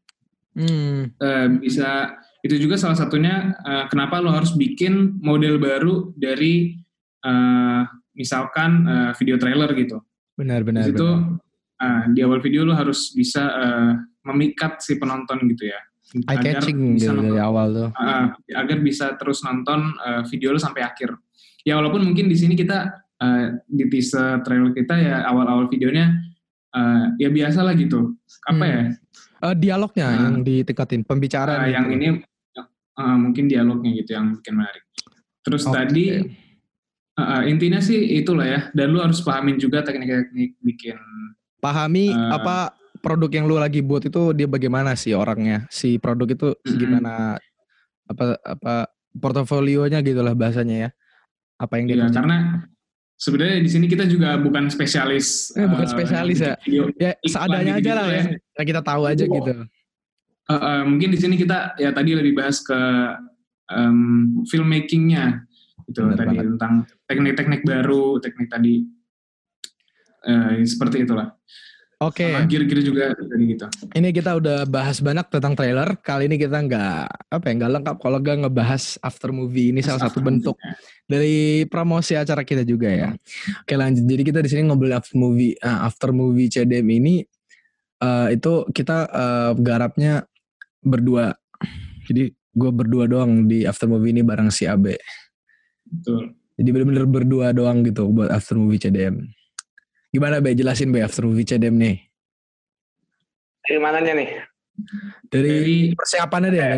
hmm. uh, bisa itu juga salah satunya uh, kenapa lu harus bikin model baru dari uh, misalkan uh, video trailer gitu. Benar-benar. Itu uh, di awal video lu harus bisa uh, memikat si penonton gitu ya. Eye catching gitu nonton, dari awal tuh. Uh, agar bisa terus nonton uh, video lo sampai akhir. Ya walaupun mungkin di sini kita uh, di teaser trailer kita ya awal-awal videonya uh, ya biasa lah gitu. Apa hmm. ya? Uh, dialognya uh, yang ditingkatin, pembicaraan. Uh, yang gitu. Ini uh, mungkin dialognya gitu yang bikin menarik. Terus okay. tadi uh, intinya sih itulah ya. Dan lo harus pahamin juga teknik-teknik bikin. Pahami uh, apa? Produk yang lu lagi buat itu dia bagaimana sih orangnya, si produk itu gimana mm-hmm. apa apa portofolionya gitulah bahasanya ya, apa yang dia ya, karena sebenarnya di sini kita juga bukan spesialis ya, bukan spesialis uh, ya video, ya seadanya aja lah ya, ya kita tahu aja oh. gitu uh, uh, mungkin di sini kita ya tadi lebih bahas ke um, filmmakingnya gitu. Bener tadi banget. Tentang teknik-teknik baru, teknik tadi uh, seperti itulah. Oke. Okay. Gear-gear juga dari kita. Ini kita udah bahas banyak tentang trailer. Kali ini kita nggak apa ya nggak lengkap kalau nggak ngebahas after movie. Ini salah satu bentuk dari promosi acara kita juga ya. Oke lanjut. Jadi kita di sini ngobrol after movie. Nah, after movie C D M ini uh, itu kita uh, garapnya berdua. Jadi gue berdua doang di after movie ini bareng si Abe. Betul. Jadi benar-benar berdua doang gitu buat after movie C D M. Gimana Be, jelasin Be after movie C D M nih? Dari mananya nih? Dari, dari persiapannya deh. Eh,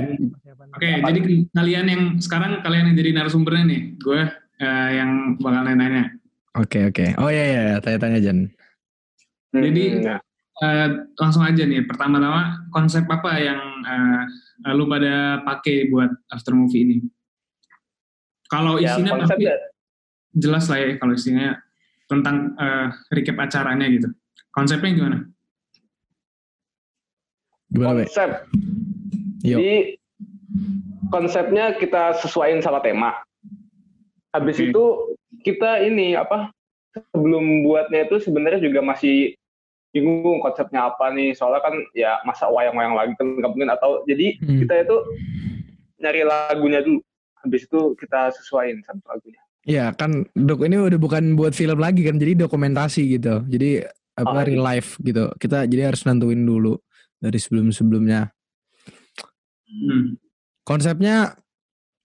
Oke, okay, jadi kalian yang sekarang kalian yang jadi narasumbernya nih, gue uh, yang bakal nanya. Oke okay, oke. Okay. Oh iya iya, tanya-tanya Jan. Hmm, jadi ya. uh, langsung aja nih. Pertama-tama konsep apa yang uh, lu pada pakai buat after movie ini? Kalau ya, isinya pasti ya. Jelas lah ya kalau isinya. Tentang uh, recap acaranya gitu. Konsepnya gimana? Konsep. Yo. Jadi konsepnya kita sesuaiin sama tema. Habis okay. itu kita ini apa? sebelum buatnya itu sebenarnya juga masih bingung konsepnya apa nih, soalnya kan ya masa wayang-wayang lagi kan nggak mungkin, atau jadi hmm. kita itu nyari lagunya dulu, habis itu kita sesuaiin sama lagunya. Iya kan, dok ini udah bukan buat film lagi kan, jadi dokumentasi gitu, jadi apa oh, real life gitu, kita jadi harus nentuin dulu dari sebelum-sebelumnya. Hmm. Konsepnya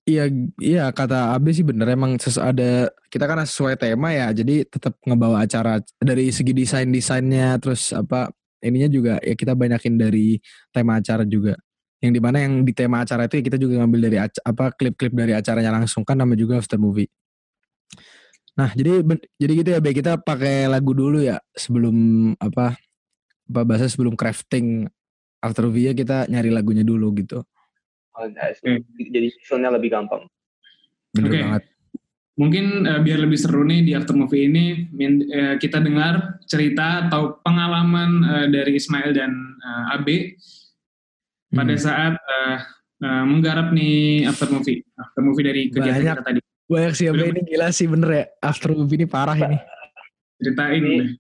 iya iya kata Abe sih bener, emang ada, kita kan sesuai tema ya, jadi tetap ngebawa acara dari segi desain-desainnya, terus apa ininya juga ya kita banyakin dari tema acara juga, yang dimana yang di tema acara itu ya kita juga ngambil dari apa klip-klip dari acaranya langsung kan, nama juga after movie. Nah jadi jadi gitu ya Abe, kita pakai lagu dulu ya sebelum apa apa bahasa sebelum crafting after movie-nya, kita nyari lagunya dulu gitu. Oh, nice. Okay. Jadi visualnya lebih gampang. Bener okay. banget. Mungkin uh, biar lebih seru nih di after movie ini, min, uh, kita dengar cerita atau pengalaman uh, dari Ismail dan uh, Abe pada hmm. saat uh, uh, menggarap nih after movie. After movie dari kegiatan banyak, kita tadi. Banyak sih Abe, ini gila sih bener ya. After movie ini parah ini. Ceritain ini.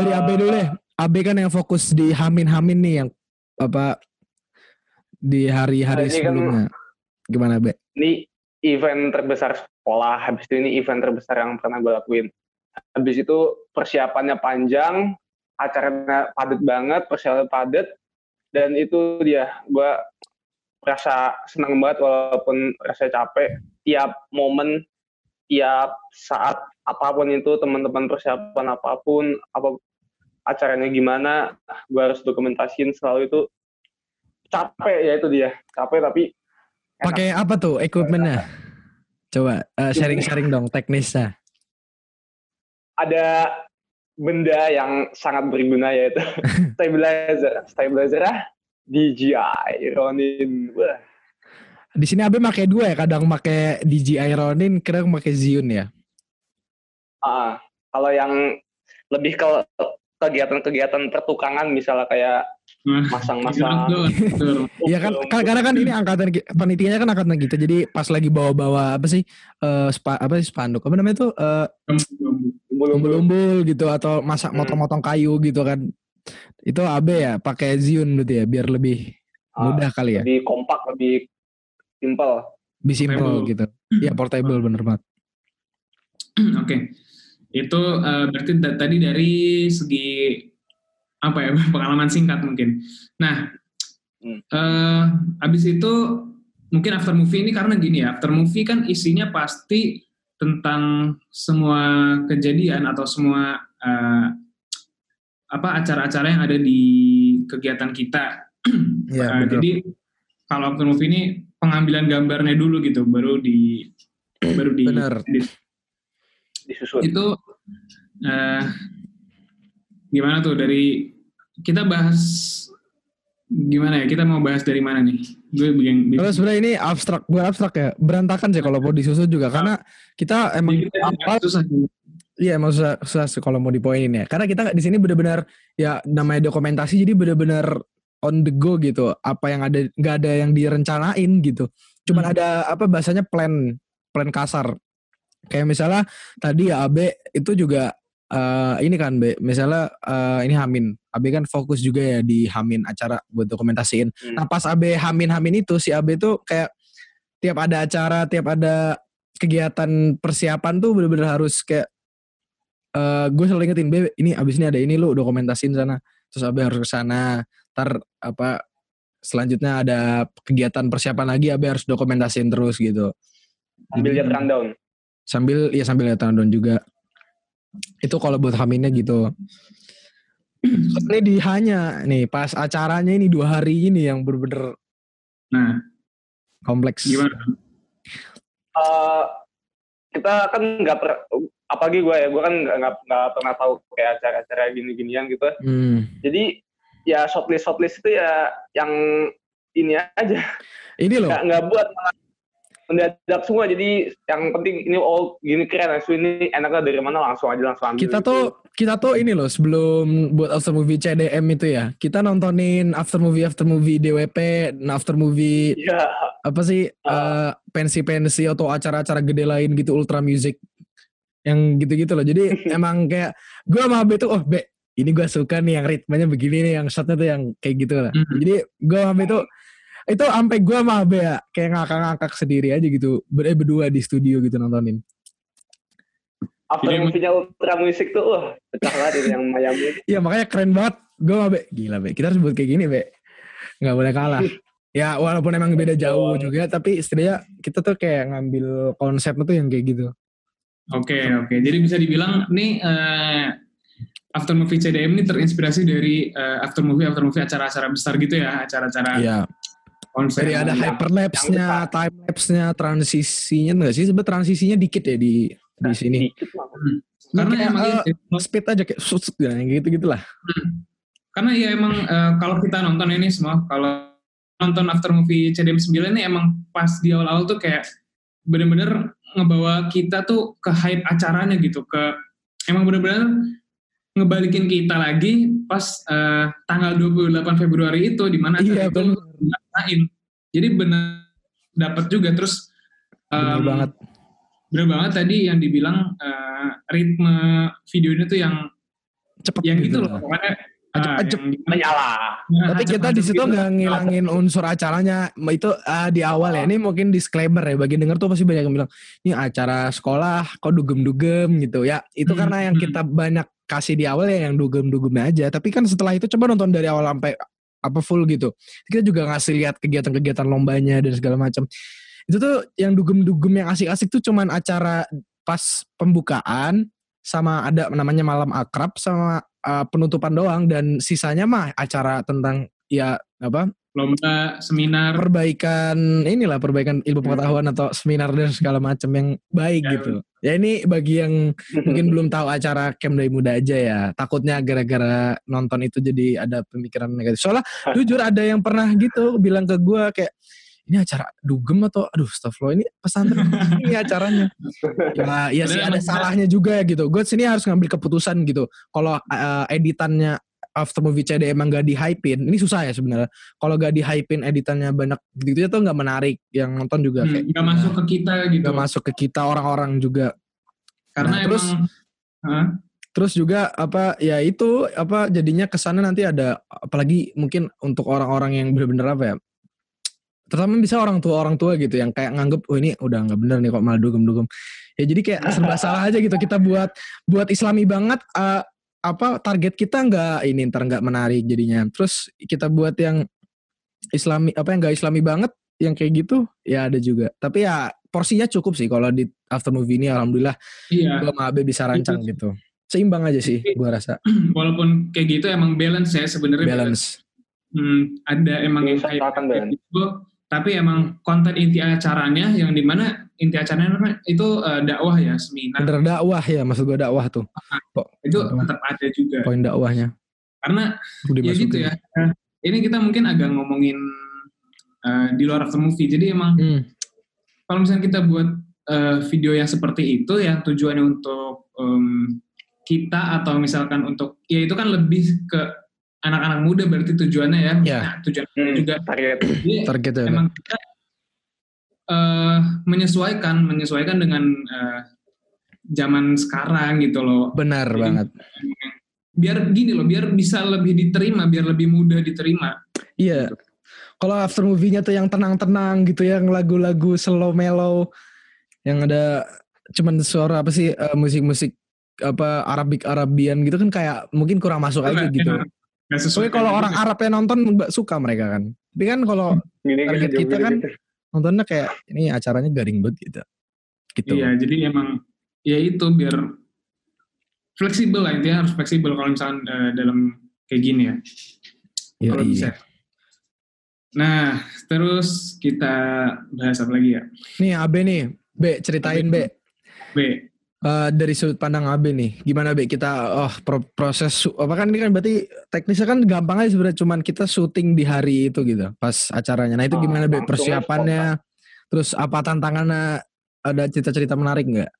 Dari uh, Abe dulu deh. Abe kan yang fokus di Hamin-Hamin nih, yang apa di hari-hari nah, sebelumnya kan, gimana Be? Ini event terbesar sekolah, habis itu ini event terbesar yang pernah gue lakuin. Habis itu persiapannya panjang, acaranya padat banget, persiapannya padat, dan itu dia, gue rasa senang banget walaupun rasanya capek. Tiap momen, tiap saat, apapun itu, teman-teman persiapan apapun, apa acaranya gimana, gue harus dokumentasiin selalu itu. Capek ya itu dia, capek tapi pakai apa tuh equipmentnya? Coba uh, sharing-sharing dong teknisnya. Ada benda yang sangat berguna yaitu stabilizer, stabilizer D J I Ronin. Wah. Di sini Abe pakai dua ya, kadang pakai D J I Ronin, kadang pakai Zhiyun ya. Ah, uh, kalau yang lebih ke kegiatan-kegiatan pertukangan misalnya kayak masang-masang. Iya kan, karena kan ini angkatan panitianya kan angkatan kita, jadi pas lagi bawa-bawa apa sih uh, spa, apa sih spanduk apa namanya tuh uh, umbul-umbul gitu, atau masak motong-motong kayu gitu kan, itu Abe ya pakai Zhiyun gitu ya, biar lebih mudah uh, kali ya, lebih kompak, lebih simple, lebih simple gitu ya, portable bener banget. Oke okay. Itu uh, berarti da- tadi dari segi apa ya, pengalaman singkat mungkin. Nah, uh, abis itu mungkin after movie ini, karena gini ya, after movie kan isinya pasti tentang semua kejadian atau semua uh, apa acara-acara yang ada di kegiatan kita. Ya, uh, jadi kalau after movie ini pengambilan gambarnya dulu gitu, baru di baru di, di disusun. Itu uh, gimana tuh dari kita bahas gimana ya, kita mau bahas dari mana nih? Gue bikin. Kalau sebenarnya ini abstrak, bukan abstrak ya, berantakan sih kalau mau disusun juga, karena kita emang apa? Iya, emang susah, susah kalau mau dipoinin ya. Karena kita di sini benar-benar ya namanya dokumentasi, jadi benar-benar on the go gitu. Apa yang ada, nggak ada yang direncanain gitu. Cuman hmm. ada apa bahasanya plan, plan kasar. Kayak misalnya tadi ya Abe itu juga. Uh, ini kan Be, misalnya uh, ini Hamin, Abe kan fokus juga ya di Hamin acara buat dokumentasiin. Hmm. Nah pas Abe Hamin-Hamin itu, si Abe tuh kayak tiap ada acara, tiap ada kegiatan persiapan tuh bener-bener harus kayak, uh, gue selalu ingetin, Be ini abis ini ada ini, lu dokumentasiin sana. Terus Abe harus kesana, ntar apa selanjutnya ada kegiatan persiapan lagi, Abe harus dokumentasiin terus gitu. Sambil lihat rundown. Sambil, ya sambil lihat rundown juga. Itu kalau buat Haminnya gitu. Ini di hanya nih pas acaranya ini dua hari ini yang bener-bener nah kompleks. Gimana? Uh, kita kan nggak per, apalagi gue ya, gue kan nggak nggak pernah tahu kayak acara-acara gini-ginian gitu. Hmm. Jadi ya shortlist shortlist itu ya yang ini aja. Ini loh. Nggak nggak buat. Mendadak semua, jadi yang penting ini all gini keren, langsung ini enaknya dari mana, langsung aja langsung ambil. Kita gitu. Tuh kita tuh ini loh, sebelum buat after movie C D M itu ya, kita nontonin after movie after movie D W P, after movie yeah. apa sih uh. uh, pensi pensi atau acara-acara gede lain gitu, Ultra Music yang gitu-gitu loh. Jadi emang kayak gue sama Abe tuh, oh Be, ini gue suka nih yang ritmenya begini nih, yang shotnya tuh yang kayak gitu lah. Mm-hmm. Jadi gue sama Abe tuh, itu sampai gue sama Abe ya, kayak ngakak-ngakak sendiri aja gitu, ber- eh, berdua di studio gitu nontonin. After movie-nya Ultra Music tuh, wah, pecah banget yang Miami. Iya, makanya keren banget. Gue sama Be, gila Be, kita harus buat kayak gini Be. Gak boleh kalah. Ya walaupun emang beda jauh juga, tapi setidaknya kita tuh kayak ngambil konsepnya tuh yang kayak gitu. Oke, okay, oke. Okay. Jadi bisa dibilang nih uh, after movie C D M ini terinspirasi dari uh, after movie after movie acara-acara besar gitu ya, acara-acara. Iya. Konser. Jadi ada hyperlapse-nya, time-lapse-nya, transisinya enggak sih? Sebenarnya transisinya dikit ya di nah, di sini. Dikit hmm. Karena kayak, emang uh, speed aja kayak susut ya, gitu-gitulah. Hmm. Karena ya emang uh, kalau kita nonton ini semua, kalau nonton after movie C D M sembilan ini emang pas di awal-awal tuh kayak benar-benar ngebawa kita tuh ke hype acaranya gitu, ke emang benar-benar ngebalikin kita lagi pas uh, tanggal dua puluh delapan Februari itu, di mana iya, itu ngerasain. Jadi benar dapat juga terus um, benar banget. Benar banget tadi yang dibilang uh, ritme videonya tuh yang cepet yang gitu, gitu loh. Pokoknya ajep-ajep menyala. Nah, tapi kita di situ nggak gitu. Ngilangin unsur acaranya itu uh, di awal ya. Ini mungkin disclaimer ya, bagi denger tuh pasti banyak yang bilang, ini acara sekolah kok dugem-dugem gitu ya. Itu hmm. karena yang kita banyak kasih di awal ya yang dugem-dugemnya aja. Tapi kan setelah itu coba nonton dari awal sampai apa full gitu. Kita juga ngasih lihat kegiatan-kegiatan lombanya dan segala macam. Itu tuh yang dugem-dugem yang asik-asik tuh cuman acara pas pembukaan sama ada namanya malam akrab sama uh, penutupan doang, dan sisanya mah acara tentang ya apa lomba seminar perbaikan inilah perbaikan ilmu pengetahuan hmm. atau seminar dan segala macam yang baik ya, gitu ya. Ini bagi yang mungkin belum tahu acara Kemda Imuda aja ya, takutnya gara-gara nonton itu jadi ada pemikiran negatif. Soalnya jujur ada yang pernah gitu bilang ke gue kayak, ini acara dugem atau aduh astagfirullah, ini pesantren ini acaranya. Ya, ya sih ada salahnya juga gitu. Gue sini harus ngambil keputusan gitu. Kalau uh, editannya after movie C D emang gak di-hype-in, ini susah ya sebenarnya. Kalau gak di-hype-in editannya banyak gitu-gitu tuh gak menarik yang nonton juga. Hmm, kayak, gak masuk ke kita gitu. Gak masuk ke kita orang-orang juga. Karena nah, terus, emang... Terus juga apa ya itu apa jadinya kesannya nanti ada, apalagi mungkin untuk orang-orang yang bener-bener apa ya, terutama bisa orang tua-orang tua gitu yang kayak nganggep, oh ini udah gak bener nih kok malah dugem-dugem. Ya jadi kayak serba salah aja gitu. Kita buat buat islami banget, uh, apa target kita gak ini ntar gak menarik jadinya. Terus kita buat yang islami, apa yang gak islami banget, yang kayak gitu, ya ada juga. Tapi ya porsinya cukup sih kalau di after movie ini, alhamdulillah iya. Gue sama Abe bisa rancang gitu. Seimbang aja sih gue rasa. Walaupun kayak gitu emang balance ya sebenarnya. Balance. balance. Hmm, ada emang yang kayak gitu. Tapi emang konten inti acaranya yang dimana inti acaranya itu uh, dakwah ya, seminar. Bener dakwah ya, maksud gue dakwah tuh. Nah, itu tetap ada juga. Poin dakwahnya. Karena ya gitu ya, ini kita mungkin agak ngomongin uh, di luar after movie. Jadi emang hmm. kalau misalnya kita buat uh, video yang seperti itu yang tujuannya untuk um, kita atau misalkan untuk, ya itu kan lebih ke anak-anak muda berarti tujuannya ya, ya. Nah, tujuannya hmm, juga target, target memang kita uh, menyesuaikan, menyesuaikan dengan uh, zaman sekarang gitu loh. Benar jadi, banget. Biar gini loh, biar bisa lebih diterima, biar lebih mudah diterima. Iya. Gitu. Kalau after movie-nya tuh yang tenang-tenang gitu ya, yang lagu-lagu slow mellow, yang ada cuman suara apa sih uh, musik-musik apa Arabik-Arabian gitu kan kayak mungkin kurang masuk aja gitu. Enak. Soalnya kalau orang Arab yang nonton suka mereka kan. Tapi kan kalau target gini, kita gini, kan gini. Nontonnya kayak ini acaranya garing banget gitu. Gitu. Iya, jadi emang ya itu biar fleksibel lah, intinya harus fleksibel kalau misalkan uh, dalam kayak gini ya. Ya kalau iya. Bisa. Nah, terus kita bahas apa lagi ya? Nih Abe nih, Be ceritain Abe. Be. Be. Uh, dari sudut pandang Abe nih, gimana Abe kita oh pro- proses apa kan ini kan berarti teknisnya kan gampang aja sebenarnya, cuman kita syuting di hari itu gitu pas acaranya. Nah itu gimana Abe persiapannya, terus apa tantangannya, ada cerita-cerita menarik nggak?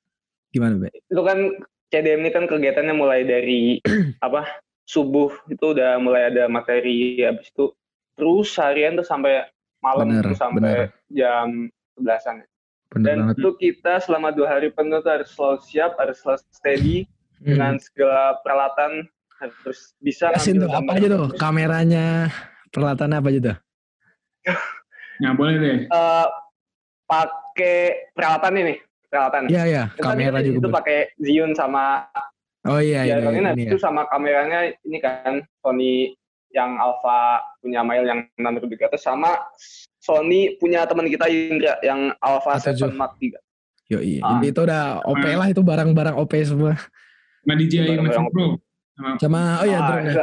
Gimana Abe? Itu kan C D M ini kan kegiatannya mulai dari apa subuh itu udah mulai ada materi, habis itu terus harian tuh sampai malam, bener, tuh sampai bener. jam sebelasan. Bener Dan banget. Itu kita selama dua hari penuh harus selalu siap, harus selalu steady hmm. dengan segala peralatan, harus bisa. Kasih tuh apa aja tuh? Kameranya, peralatannya apa aja tuh? Nah, boleh deh. Uh, pakai peralatan ini, peralatan. Iya iya. Kamera juga. Itu pakai Zhiyun sama. Oh iya iya. Ini iya, iya. Itu sama kameranya ini kan Sony yang Alpha punya Mail yang enam ribu tiga ratus sama. Sony punya teman kita Indra yang Alpha tujuh Mark tiga. Yo iya. Ah. Itu udah O P lah, itu barang-barang O P semua. Nah, D J I Mavic Pro. Sama oh iya drone ya.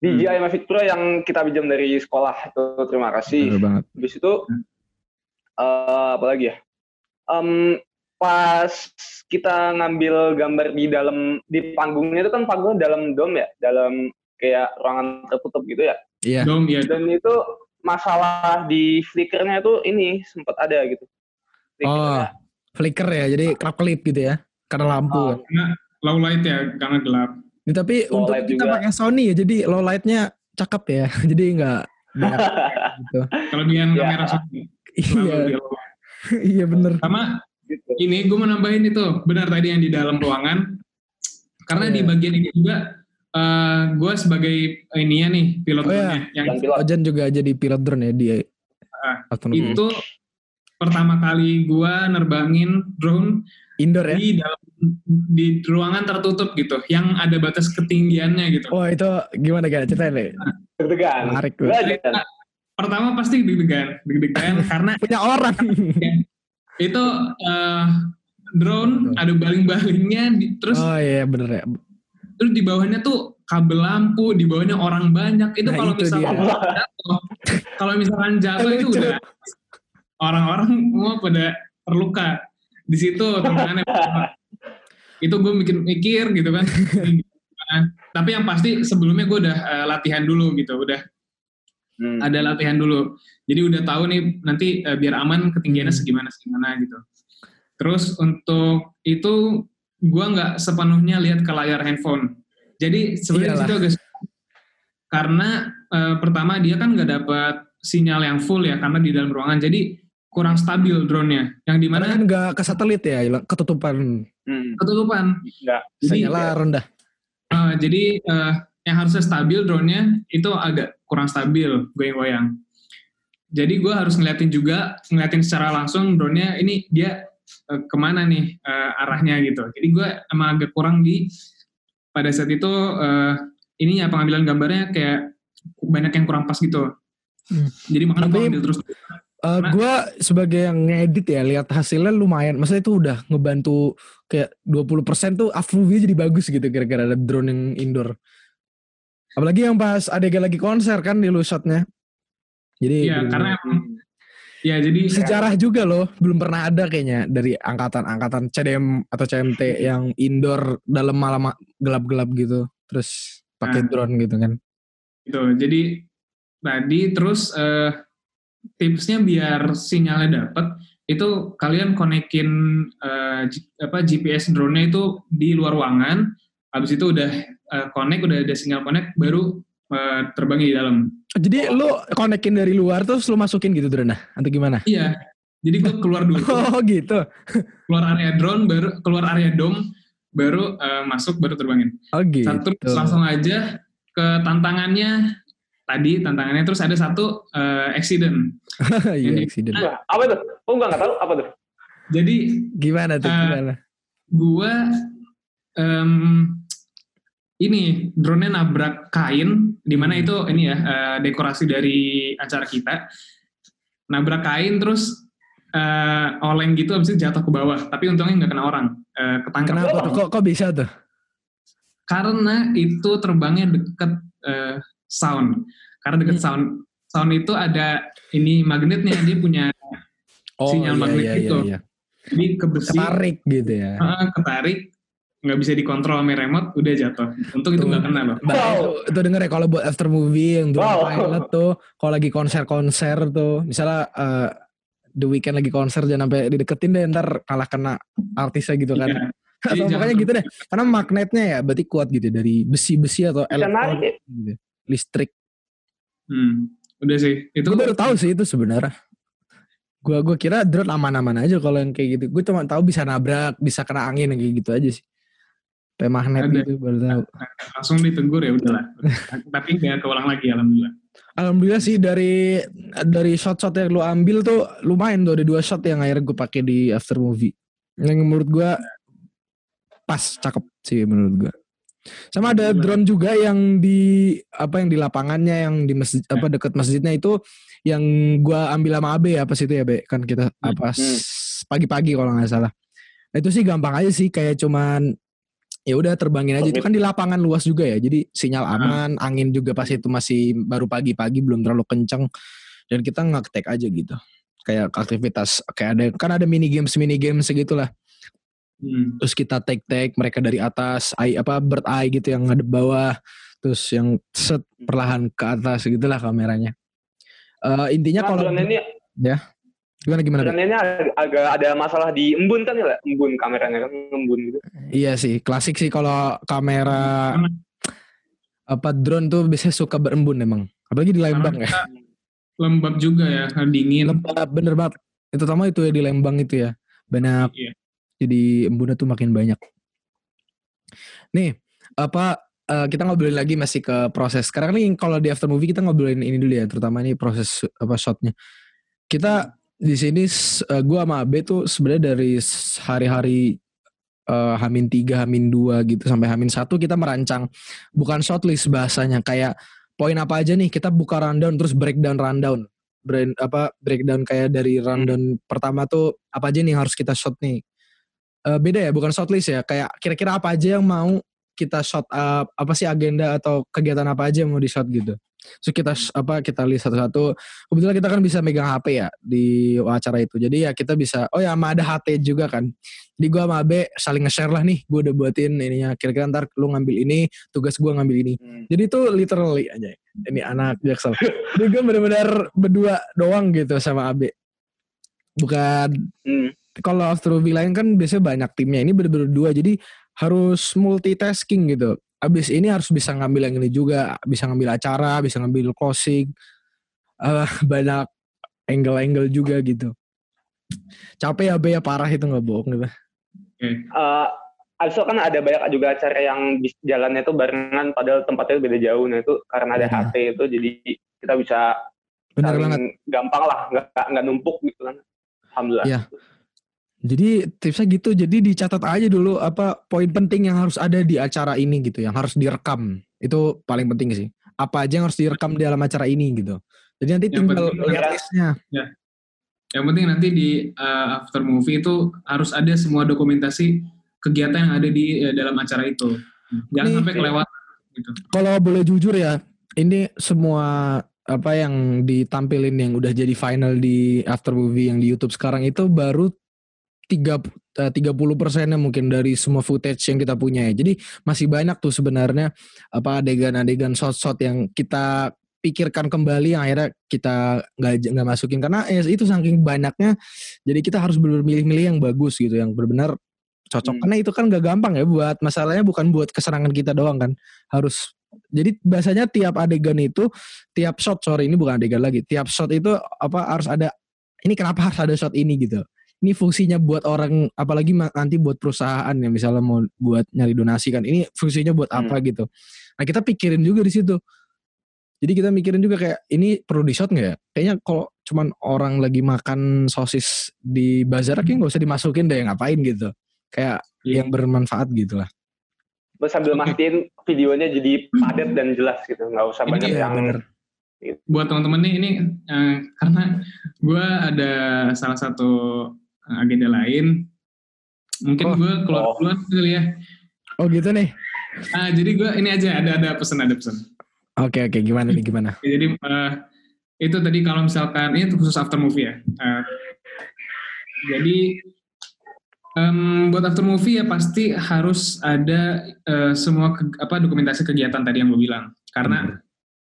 D J I Mavic Pro yang kita pinjam dari sekolah itu, terima kasih. Betul banget. Habis itu uh, apa lagi ya? Um, pas kita ngambil gambar di dalam di panggungnya itu kan panggungnya dalam dome ya, dalam kayak ruangan tertutup gitu ya. Iya. Dome ya. Dan itu masalah di flickernya itu ini sempat ada gitu. Flickernya. Oh, flicker ya, jadi kelap-kelip gitu ya, karena lampu. Oh, karena low light ya, karena gelap. Ya, tapi low untuk kita juga pakai Sony ya, jadi low lightnya cakep ya, jadi nggak gitu. Kelebihan ya, kamera Sony. Iya, iya bener. Sama gitu. Ini gue mau nambahin itu, benar tadi yang di dalam ruangan, karena yeah. di bagian ini juga. Uh, gue sebagai ininya nih pilot oh drone ya. Yang Ojan juga jadi pilot drone ya di uh, itu mm. pertama kali gue nerbangin drone indoor ya di dalam di ruangan tertutup gitu yang ada batas ketinggiannya gitu. Wah oh, itu gimana guys ceritain deh. Deg-degan. Menarik tuh. Nah, pertama pasti deg-degan, deg-degan karena punya orang. Itu uh, drone ada baling-balingnya di, terus. Oh iya bener ya. Terus di bawahnya tuh kabel lampu, di bawahnya orang banyak. Itu nah, kalau misalkan jatuh, kalau misalkan jatuh itu udah orang-orang semua pada terluka. Di situ teman-teman itu gue mikir-mikir gitu kan. Tapi yang pasti sebelumnya gue udah uh, latihan dulu gitu, udah hmm. ada latihan dulu. Jadi udah tahu nih nanti uh, biar aman ketinggiannya segimana segimana gitu. Terus untuk itu gue nggak sepenuhnya lihat ke layar handphone. Jadi sebenarnya itu agak karena e, pertama dia kan nggak dapat sinyal yang full ya karena di dalam ruangan. Jadi kurang stabil drone-nya. Yang dimana kan nggak ke satelit ya, ketutupan. Hmm. Ketutupan. Nggak. Sinyalnya rendah. E, jadi e, yang harusnya stabil drone-nya itu agak kurang stabil, goyang-goyang. Jadi gue harus ngeliatin juga, ngeliatin secara langsung drone-nya ini dia kemana nih uh, arahnya gitu. Jadi gue emang agak kurang di pada saat itu uh, ininya pengambilan gambarnya kayak banyak yang kurang pas gitu. Hmm. Jadi makanya gue ambil terus. Uh, gue sebagai yang ngedit ya lihat hasilnya lumayan. Maksudnya itu udah ngebantu kayak dua puluh persen tuh aflunya jadi bagus gitu gara-gara ada drone yang indoor. Apalagi yang pas adegan lagi konser kan di lu shotnya. Jadi iya karena emang ya, jadi sejarah ya. Juga loh, belum pernah ada kayaknya dari angkatan-angkatan C D M atau C M T yang indoor dalam malam gelap-gelap gitu, terus pakai nah, drone gitu kan. Gitu. Jadi tadi terus eh, tipsnya biar sinyalnya dapat, itu kalian konekin eh, apa G P S drone-nya itu di luar ruangan, habis itu udah eh, connect, udah ada sinyal connect baru eh, terbangin di dalam. Jadi oh. lu konekin dari luar terus lu masukin gitu drone atau gimana? Iya. Jadi gue keluar dulu. Oh gitu. Keluar area drone baru keluar area dome baru uh, masuk baru terbangin. Oh gitu. Satu langsung aja ke tantangannya tadi tantangannya terus ada satu uh, accident. Iya accident. Nah, apa tuh? Oh gue nggak tahu apa tuh. Jadi gimana tuh? Uh, gimana? Gue um, ini drone-nya nabrak kain. Dimana itu ini ya uh, dekorasi dari acara kita nabrak kain terus uh, oleng gitu abis itu jatuh ke bawah tapi untungnya nggak kena orang uh, ketangkep. Kenapa tuh? Kok, kok bisa tuh? Karena itu terbangnya deket uh, sound karena deket hmm. sound sound itu ada ini magnetnya dia punya oh, sinyal iya, magnet iya, gitu iya, iya. Jadi ke besi ketarik gitu ya uh, ketarik nggak bisa dikontrol sama remote, udah jatuh. Untung itu nggak kena loh. Wow. Itu, itu denger ya kalau buat after movie yang drone wow. pilot tuh, kalau lagi konser-konser tuh, misalnya uh, The Weeknd lagi konser jangan sampai dideketin deh, ntar kalah kena artisnya gitu kan. Iya. Atau makanya gitu deh, karena magnetnya ya berarti kuat gitu dari besi-besi atau elektron gitu, listrik. Hmm, udah sih. Itu gue baru tahu sih itu sebenarnya. Gua gua kira drone aman-aman aja kalau yang kayak gitu. Gue cuma tahu bisa nabrak, bisa kena angin kayak gitu aja sih. Kayak magnet ada, gitu baru tahu. Langsung ditegur ya udahlah. Tapi enggak keulang lagi alhamdulillah. Alhamdulillah sih dari dari shot-shot yang lu ambil tuh lumayan tuh, ada dua shot yang akhirnya gue pakai di after movie. Yang menurut gue pas cakep sih menurut gue. Sama ada drone juga yang di apa yang di lapangannya yang di masjid, apa dekat masjidnya itu yang gua ambil sama Abe apa sih itu ya Be kan kita apa pagi-pagi kalau nggak salah. Nah itu sih gampang aja sih kayak cuman ya udah terbangin aja itu kan di lapangan luas juga ya jadi sinyal aman, angin juga pas itu masih baru pagi-pagi belum terlalu kenceng dan kita nge-tag aja gitu kayak aktivitas kayak ada kan ada mini games mini games segitulah. Hmm. Terus kita take-take mereka dari atas eye, apa bird eye gitu yang ngadep bawah terus yang set perlahan ke atas gitulah kameranya uh, intinya nah, kalau ini ya gimana gimana ini ag- agak ada masalah di embun kan ya embun kameranya kan embun gitu iya sih klasik sih kalau kamera apa drone tuh biasanya suka berembun emang apalagi di Lembang ya lembab juga ya dingin lembab bener banget itu terutama itu ya di Lembang itu ya banyak iya. Jadi embunnya tuh makin banyak. Nih, apa uh, kita ngobrolin lagi masih ke proses. Sekarang nih kalau di after movie kita ngobrolin ini dulu ya, terutama nih proses apa shotnya. Kita di sini uh, gua sama Abe tuh sebenarnya dari hari-hari uh, H minus tiga, H minus dua gitu sampai H minus satu kita merancang bukan shotlist bahasanya, kayak poin apa aja nih kita buka rundown terus breakdown rundown. Brand apa breakdown kayak dari rundown pertama tuh apa aja nih harus kita shot nih. Uh, beda ya bukan shortlist ya kayak kira-kira apa aja yang mau kita shot up, apa sih agenda atau kegiatan apa aja yang mau di shot gitu terus kita apa kita list satu-satu kebetulan kita kan bisa megang H P ya di acara itu jadi ya kita bisa oh ya sama ada H T juga kan jadi gue sama Abe saling nge-share lah nih gue udah buatin ininya kira-kira ntar lu ngambil ini tugas gue ngambil ini hmm. Jadi itu literally aja ini anak jaksel jadi gue benar-benar berdua doang gitu sama Abe bukan hmm. Kalau after movie lain kan biasanya banyak timnya. Ini bener-bener dua. Jadi harus multitasking gitu. Abis ini harus bisa ngambil yang ini juga. Bisa ngambil acara. Bisa ngambil closing. Uh, banyak angle-angle juga gitu. Capek ya Be ya parah itu gak bohong gitu. Uh, also kan ada banyak juga acara yang jalannya itu barengan. Padahal tempatnya beda jauh. Nah itu karena ada nah. H T itu jadi kita bisa gampang lah. Gak, gak numpuk gitu kan. Alhamdulillah. Ya. Jadi tipsnya gitu, jadi dicatat aja dulu apa poin penting yang harus ada di acara ini gitu, yang harus direkam. Itu paling penting sih. Apa aja yang harus direkam di dalam acara ini gitu. Jadi nanti yang tinggal listnya. Ya. Yang penting nanti di uh, after movie itu harus ada semua dokumentasi kegiatan yang ada di uh, dalam acara itu. Jangan ini, sampai kelewatan gitu. Kalau boleh jujur ya, ini semua apa yang ditampilin yang udah jadi final di after movie yang di YouTube sekarang itu baru tiga puluh persennya mungkin dari semua footage yang kita punya ya. Jadi masih banyak tuh sebenarnya apa adegan-adegan shot-shot yang kita pikirkan kembali yang akhirnya kita nggak nggak masukin karena eh, itu saking banyaknya. Jadi kita harus bener-bener milih yang bagus gitu, yang benar-benar cocok. Hmm. Karena itu kan nggak gampang ya buat masalahnya bukan buat kesenangan kita doang kan. Harus jadi biasanya tiap adegan itu tiap shot sorry ini bukan adegan lagi. Tiap shot itu apa harus ada ini kenapa harus ada shot ini gitu. Ini fungsinya buat orang, apalagi nanti buat perusahaan yang misalnya mau buat nyari donasi kan. Ini fungsinya buat apa hmm. gitu. Nah kita pikirin juga di situ. Jadi kita mikirin juga kayak ini perlu di shot nggak ya? Kayaknya kalau cuman orang lagi makan sosis di bazar, kayaknya nggak usah dimasukin deh ngapain gitu. Kayak yeah. yang bermanfaat gitu lah. Sambil mastiin videonya jadi padat dan jelas gitu. Nggak usah ini banyak ya, yang... Bener. Gitu. Buat teman-teman nih ini uh, karena gue ada salah satu agenda lain mungkin oh. gue keluar oh. keluar dulu ya oh gitu nih ah jadi gue ini aja ada ada pesan ada pesan oke okay, oke okay. gimana nih gimana jadi uh, itu tadi kalau misalkan ini khusus after movie ya uh, jadi um, buat after movie ya pasti harus ada uh, semua ke, apa dokumentasi kegiatan tadi yang gue bilang karena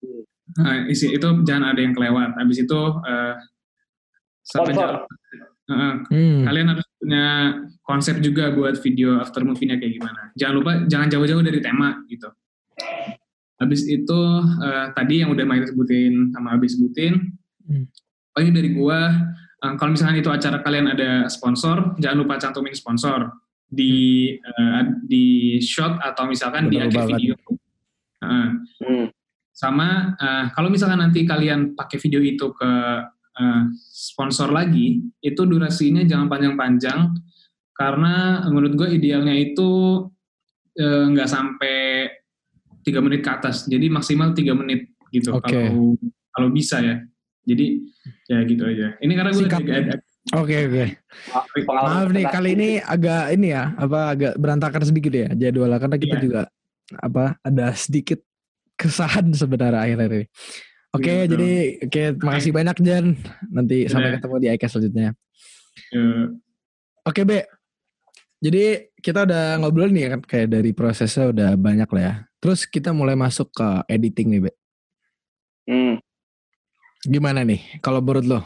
hmm. uh, isi itu jangan ada yang kelewat habis itu uh, sampai jauh Uh, hmm. kalian harus punya konsep juga buat video after movie-nya kayak gimana. Jangan lupa jangan jauh-jauh dari tema gitu. Habis itu uh, tadi yang udah Mike sebutin sama Abi sebutin. Hmm. Paling dari gua Uh, kalau misalkan itu acara kalian ada sponsor, jangan lupa cantumin sponsor di uh, di shot atau misalkan betul di akhir banget. Video. Uh, hmm. Sama uh, kalau misalkan nanti kalian pakai video itu ke uh, sponsor lagi, itu durasinya jangan panjang-panjang karena menurut gue idealnya itu nggak uh, sampai tiga menit ke atas. Jadi maksimal tiga menit gitu okay. kalau kalau bisa ya. Jadi ya gitu aja. Ini karena gue lagi ada. Oke oke. Maaf nih kali ini agak ini ya apa agak berantakan sedikit ya jadwal karena kita yeah. juga apa ada sedikit keresahan sebenarnya akhir-akhir ini. Oke okay, yeah, jadi oke okay, makasih okay. banyak Jan. Nanti yeah. sampai ketemu di iCast selanjutnya. Yeah. Oke okay, Be. Jadi kita udah ngobrol nih kan kayak dari prosesnya udah banyak lah ya. Terus kita mulai masuk ke editing nih Be. Hmm. Gimana nih kalau menurut lo?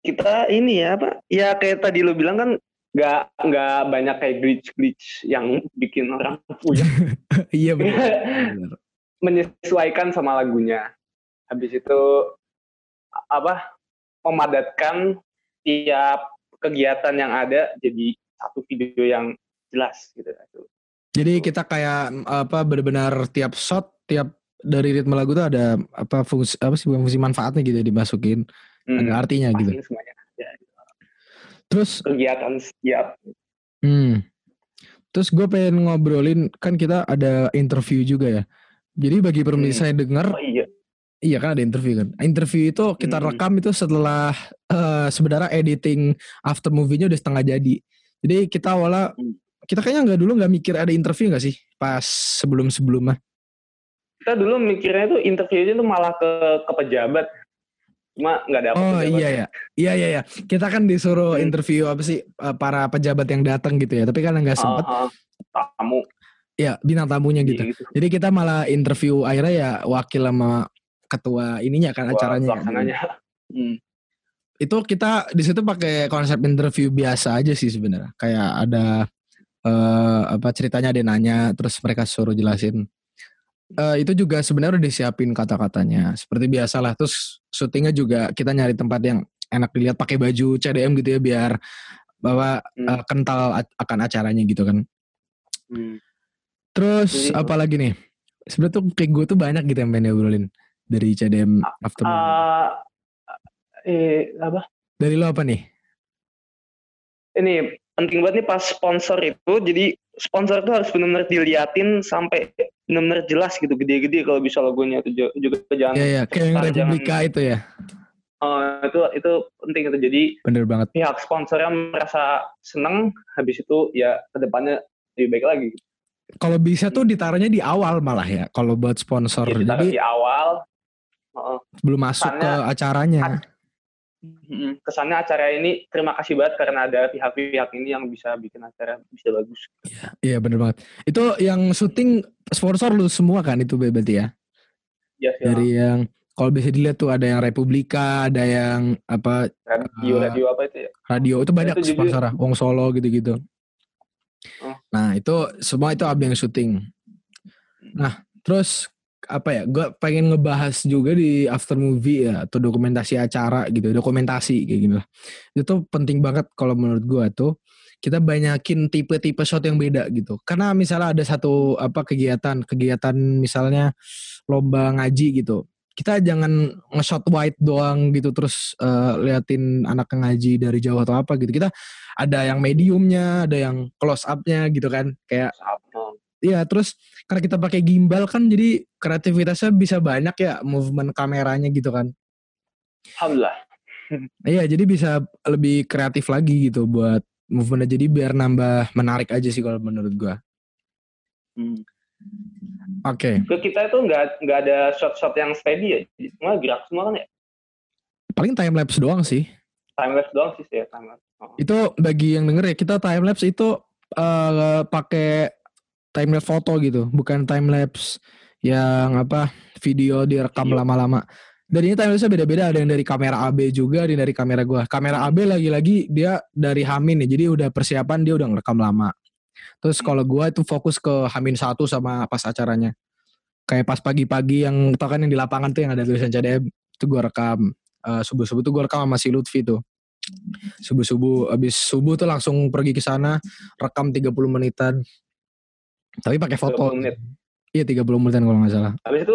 Kita ini ya apa? Ya kayak tadi lo bilang kan nggak nggak banyak kayak glitch-glitch yang bikin orang puyeng. Iya benar. Menyesuaikan sama lagunya. Habis itu apa? Memadatkan tiap kegiatan yang ada jadi satu video yang jelas gitu. Jadi kita kayak apa benar-benar tiap shot tiap dari ritme lagu tuh ada apa fungsi apa sih bukan fungsi manfaatnya gitu dimasukin hmm, ada artinya gitu. Ya, gitu. Terus kegiatan setiap. Hmm. Terus gue pengen ngobrolin kan kita ada interview juga ya. Jadi bagi pemirsa hmm. yang dengar. Oh, iya. Iya kan ada interview kan. Interview itu kita rekam hmm. itu setelah uh, sebenarnya editing after movie-nya udah setengah jadi. Jadi kita awalnya kita kayaknya nggak dulu nggak mikir ada interview nggak sih pas sebelum sebelumnya. Kita dulu mikirnya tuh interviewnya tuh malah ke ke pejabat. Cuma gak dapet oh, pejabat. Oh iya ya. Iya iya ya. Kita kan disuruh hmm. interview apa sih para pejabat yang datang gitu ya. Tapi kan gak sempet. Uh, uh, tamu. Ya bintang tamunya gitu. gitu. Jadi kita malah interview akhirnya ya wakil sama ketua ininya kan acaranya. Pelaksananya. Hmm. Itu kita di situ pakai konsep interview biasa aja sih sebenarnya. Kayak ada uh, apa ceritanya ada nanya terus mereka suruh jelasin. Uh, itu juga sebenarnya udah disiapin kata-katanya seperti biasalah terus syutingnya juga kita nyari tempat yang enak dilihat pakai baju C D M gitu ya biar bahwa hmm. uh, kental a- akan acaranya gitu kan hmm. terus jadi, apalagi nih sebenarnya tuh kayak gue tuh banyak gitu yang pengen ngobrolin dari C D M uh, afternoon uh, eh, apa dari lo apa nih ini penting banget nih pas sponsor itu jadi sponsor itu harus benar-benar diliatin sampai benar-benar jelas gitu gede-gede kalau bisa logonya itu juga jangan yeah, yeah. kayak Republika jangan, itu ya uh, itu itu penting itu jadi bener banget pihak sponsornya merasa seneng habis itu ya kedepannya lebih baik lagi kalau bisa tuh ditaruhnya di awal malah ya kalau buat sponsor ya, ditaruh jadi di awal uh, belum masuk kesannya, ke acaranya ad, kesannya acara ini terima kasih banget karena ada pihak-pihak ini yang bisa bikin acara bisa bagus. Iya, iya benar banget. Itu yang syuting sponsor lu semua kan itu berarti ya? Iya. Yes, dari ya. Yang kalau bisa dilihat tuh ada yang Republika, ada yang apa? Radio, uh, radio apa itu ya? Radio itu banyak itu sponsor, juga. Wong Solo gitu-gitu. Oh. Nah itu semua itu abang yang syuting. Nah terus. Apa ya, gue pengen ngebahas juga di after movie ya, atau dokumentasi acara gitu, dokumentasi kayak gini lah. Itu tuh penting banget kalau menurut gue tuh, kita banyakin tipe-tipe shot yang beda gitu. Karena misalnya ada satu apa kegiatan, kegiatan misalnya lomba ngaji gitu. Kita jangan nge-shot wide doang gitu, terus uh, liatin anak ngaji dari jauh atau apa gitu. Kita ada yang mediumnya, ada yang close up-nya gitu kan, kayak... Iya terus karena kita pakai gimbal kan jadi kreativitasnya bisa banyak ya movement kameranya gitu kan. Alhamdulillah. Iya jadi bisa lebih kreatif lagi gitu buat movementnya jadi biar nambah menarik aja sih kalau menurut gua. Hmm. Oke. Okay. Kita itu nggak nggak ada shot-shot yang steady ya, semua gerak semua kan ya. Paling time lapse doang sih. Time lapse doang sih ya time lapse. Oh. Itu bagi yang denger ya kita time lapse itu uh, pakai timelapse foto gitu, bukan timelapse yang apa video direkam iya. lama-lama. Dan ini timelapse-nya beda-beda, ada yang dari kamera Abe juga, ada yang dari kamera gue. Kamera Abe lagi-lagi dia dari Hamin ya, jadi udah persiapan dia udah ngerekam lama. Terus kalau gue itu fokus ke Hamin satu sama pas acaranya. Kayak pas pagi-pagi yang tau kan yang di lapangan tuh yang ada tulisan C D M, itu gue rekam. uh, subuh-subuh tuh gue rekam sama si Lutfi tuh. Subuh-subuh, abis subuh tuh langsung pergi ke sana, rekam tiga puluh menitan. Tapi pakai foto. tiga puluh menit. Iya tiga puluh menitan kalau nggak salah. Habis itu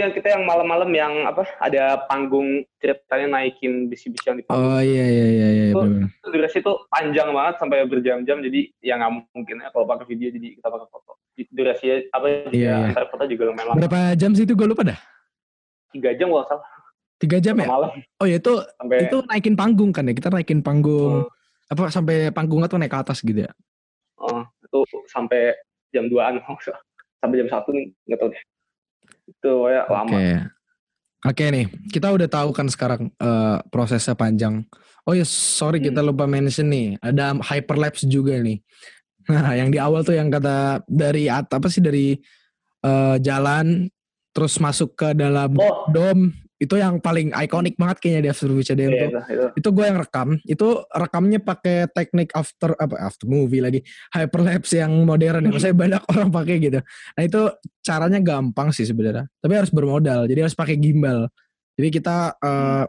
yang kita yang malam-malam yang apa ada panggung ceritanya naikin bisi-bisi yang di panggung. Oh iya iya iya iya. Itu durasi tuh panjang banget sampai berjam-jam, jadi ya nggak mungkin ya kalau pakai video, jadi kita pakai foto. Durasinya apa juga iya, iya. Antar foto juga lumayan lama. Berapa jam sih itu gue lupa dah? tiga jam kalau salah. tiga jam ya? Malam. Oh iya itu sampai... itu naikin panggung kan ya, kita naikin panggung hmm. apa sampai panggungnya tuh naik ke atas gitu ya. Oh, itu sampai jam duaan maksudnya. Sampai jam satu nih, nggak tahu deh. Itu kayak lama. Oke, okay. okay, nih, kita udah tahu kan sekarang uh, prosesnya panjang. Oh ya, yes, sorry hmm. kita lupa mention nih, ada hyperlapse juga nih. Nah, yang di awal tuh yang kata dari apa sih dari uh, jalan terus masuk ke dalam oh. dom, itu yang paling ikonik banget kayaknya di After Movie C D M yeah, tuh. Itu, itu gue yang rekam, itu rekamnya pakai teknik after apa after movie lagi, hyperlapse yang modern ya. Maksudnya banyak orang pakai gitu. Nah, itu caranya gampang sih sebenarnya, tapi harus bermodal. Jadi harus pakai gimbal. Jadi kita uh,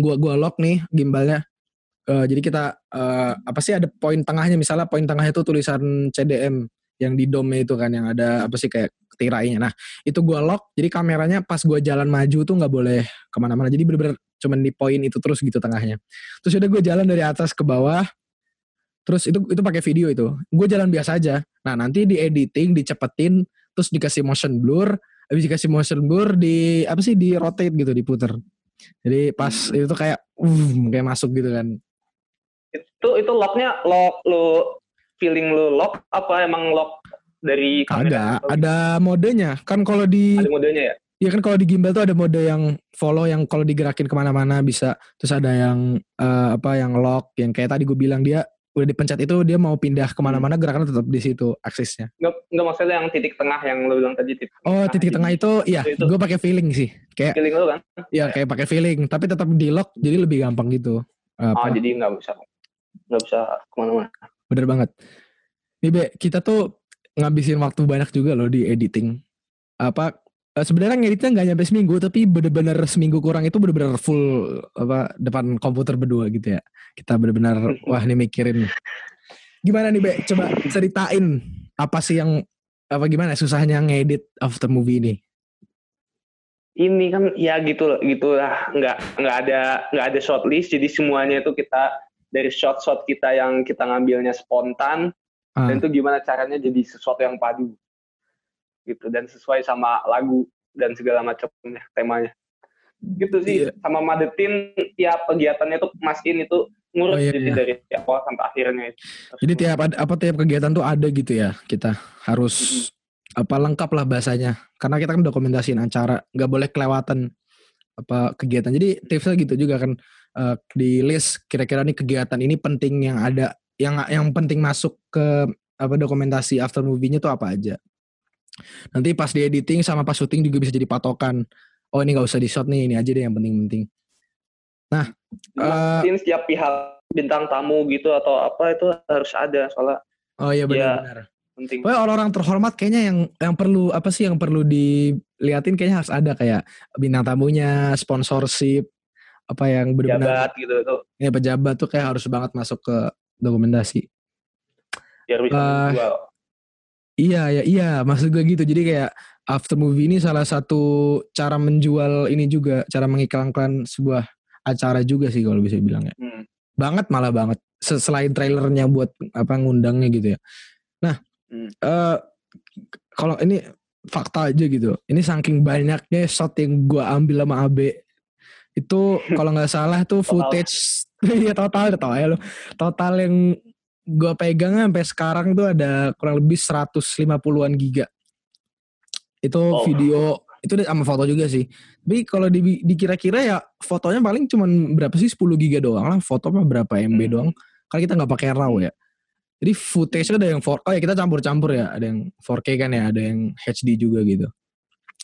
gua gua lock nih gimbalnya. Uh, jadi kita uh, apa sih ada poin tengahnya, misalnya poin tengahnya itu tulisan C D M yang di dome itu kan yang ada apa sih kayak tirainya. Nah itu gue lock, jadi kameranya pas gue jalan maju tuh nggak boleh kemana-mana, jadi bener-bener cuman di poin itu terus gitu tengahnya. Terus udah gue jalan dari atas ke bawah, terus itu itu pakai video itu, gue jalan biasa aja. Nah nanti di editing dicepetin, terus dikasih motion blur, habis dikasih motion blur di apa sih di rotate gitu, diputer. Jadi pas itu tuh kayak uh kayak masuk gitu kan. Itu itu locknya lock lo feeling lo lock apa emang lock dari kamera? Ada ada modenya kan kalau di ada modenya ya. Iya kan kalau di gimbal tuh ada mode yang follow yang kalau digerakin kemana-mana bisa. Terus ada yang uh, apa yang lock yang kayak tadi gue bilang dia udah dipencet itu dia mau pindah kemana-mana gerakannya tetap di situ aksisnya. Nggak nggak maksudnya yang titik tengah yang lo bilang tadi titik. Oh tengah, titik tengah itu iya gue pakai feeling sih kayak. Feeling lo kan? Iya kayak pakai feeling tapi tetap di lock jadi lebih gampang gitu. Apa? Oh jadi nggak bisa. Gak bisa kemana-mana. Bener banget. Nih Be, kita tuh ngabisin waktu banyak juga loh di editing. Apa sebenarnya ngeditnya gak nyampe seminggu, tapi bener-bener seminggu kurang itu bener-bener full apa depan komputer berdua gitu ya. Kita bener-bener wah nih mikirin. Gimana nih Be, coba ceritain apa sih yang apa gimana susahnya ngedit after movie ini? Ini kan ya gitu loh, gitulah. Nggak nggak ada nggak ada shortlist, jadi semuanya itu kita dari shot-shot kita yang kita ngambilnya spontan, ah. dan itu gimana caranya jadi sesuatu yang padu, gitu, dan sesuai sama lagu, dan segala macamnya temanya. Gitu sih, yeah. sama madetin tiap kegiatannya tuh masihin itu ngurus, oh, iya, jadi iya. dari tiap awal sampai akhirnya. Itu. Jadi tiap, apa, tiap kegiatan tuh ada gitu ya, kita harus, mm-hmm. apa, lengkap lah bahasanya, karena kita kan dokumentasiin acara, gak boleh kelewatan apa kegiatan. Jadi tipsnya gitu juga kan, Uh, di list kira-kira nih kegiatan ini penting yang ada yang yang penting masuk ke apa dokumentasi after movie-nya tuh apa aja. Nanti pas di editing sama pas syuting juga bisa jadi patokan. Oh ini nggak usah di shot nih, ini aja deh yang penting-penting. Nah, uh, setiap pihak bintang tamu gitu atau apa itu harus ada soalnya. Oh iya benar-benar. Ya, penting. Well, orang-orang terhormat kayaknya yang yang perlu apa sih yang perlu diliatin kayaknya harus ada kayak bintang tamunya, sponsorship. Apa yang benar-benar pejabat gitu tuh. Ya pejabat tuh kayak harus banget masuk ke dokumentasi. Biar bisa uh, jual. Iya ya iya, maksud gue gitu. Jadi kayak after movie ini salah satu cara menjual ini juga, cara mengiklankan sebuah acara juga sih kalau bisa bilang ya. Hmm. Banget malah banget. Selain trailernya buat apa ngundangnya gitu ya. Nah, hmm. uh, kalau ini fakta aja gitu. Ini saking banyaknya shot yang gue ambil sama Abe itu kalau nggak salah tuh footage ya total total ya lo total yang gue pegang sampai sekarang tuh ada kurang lebih seratus lima puluhan giga itu oh. video itu sama foto juga sih tapi kalau di, dikira-kira ya fotonya paling cuman berapa sih sepuluh giga doang lah foto mah berapa M B hmm. doang karena kita nggak pakai raw ya jadi footage-nya ada yang empat K oh ya kita campur-campur ya ada yang empat K kan ya ada yang H D juga gitu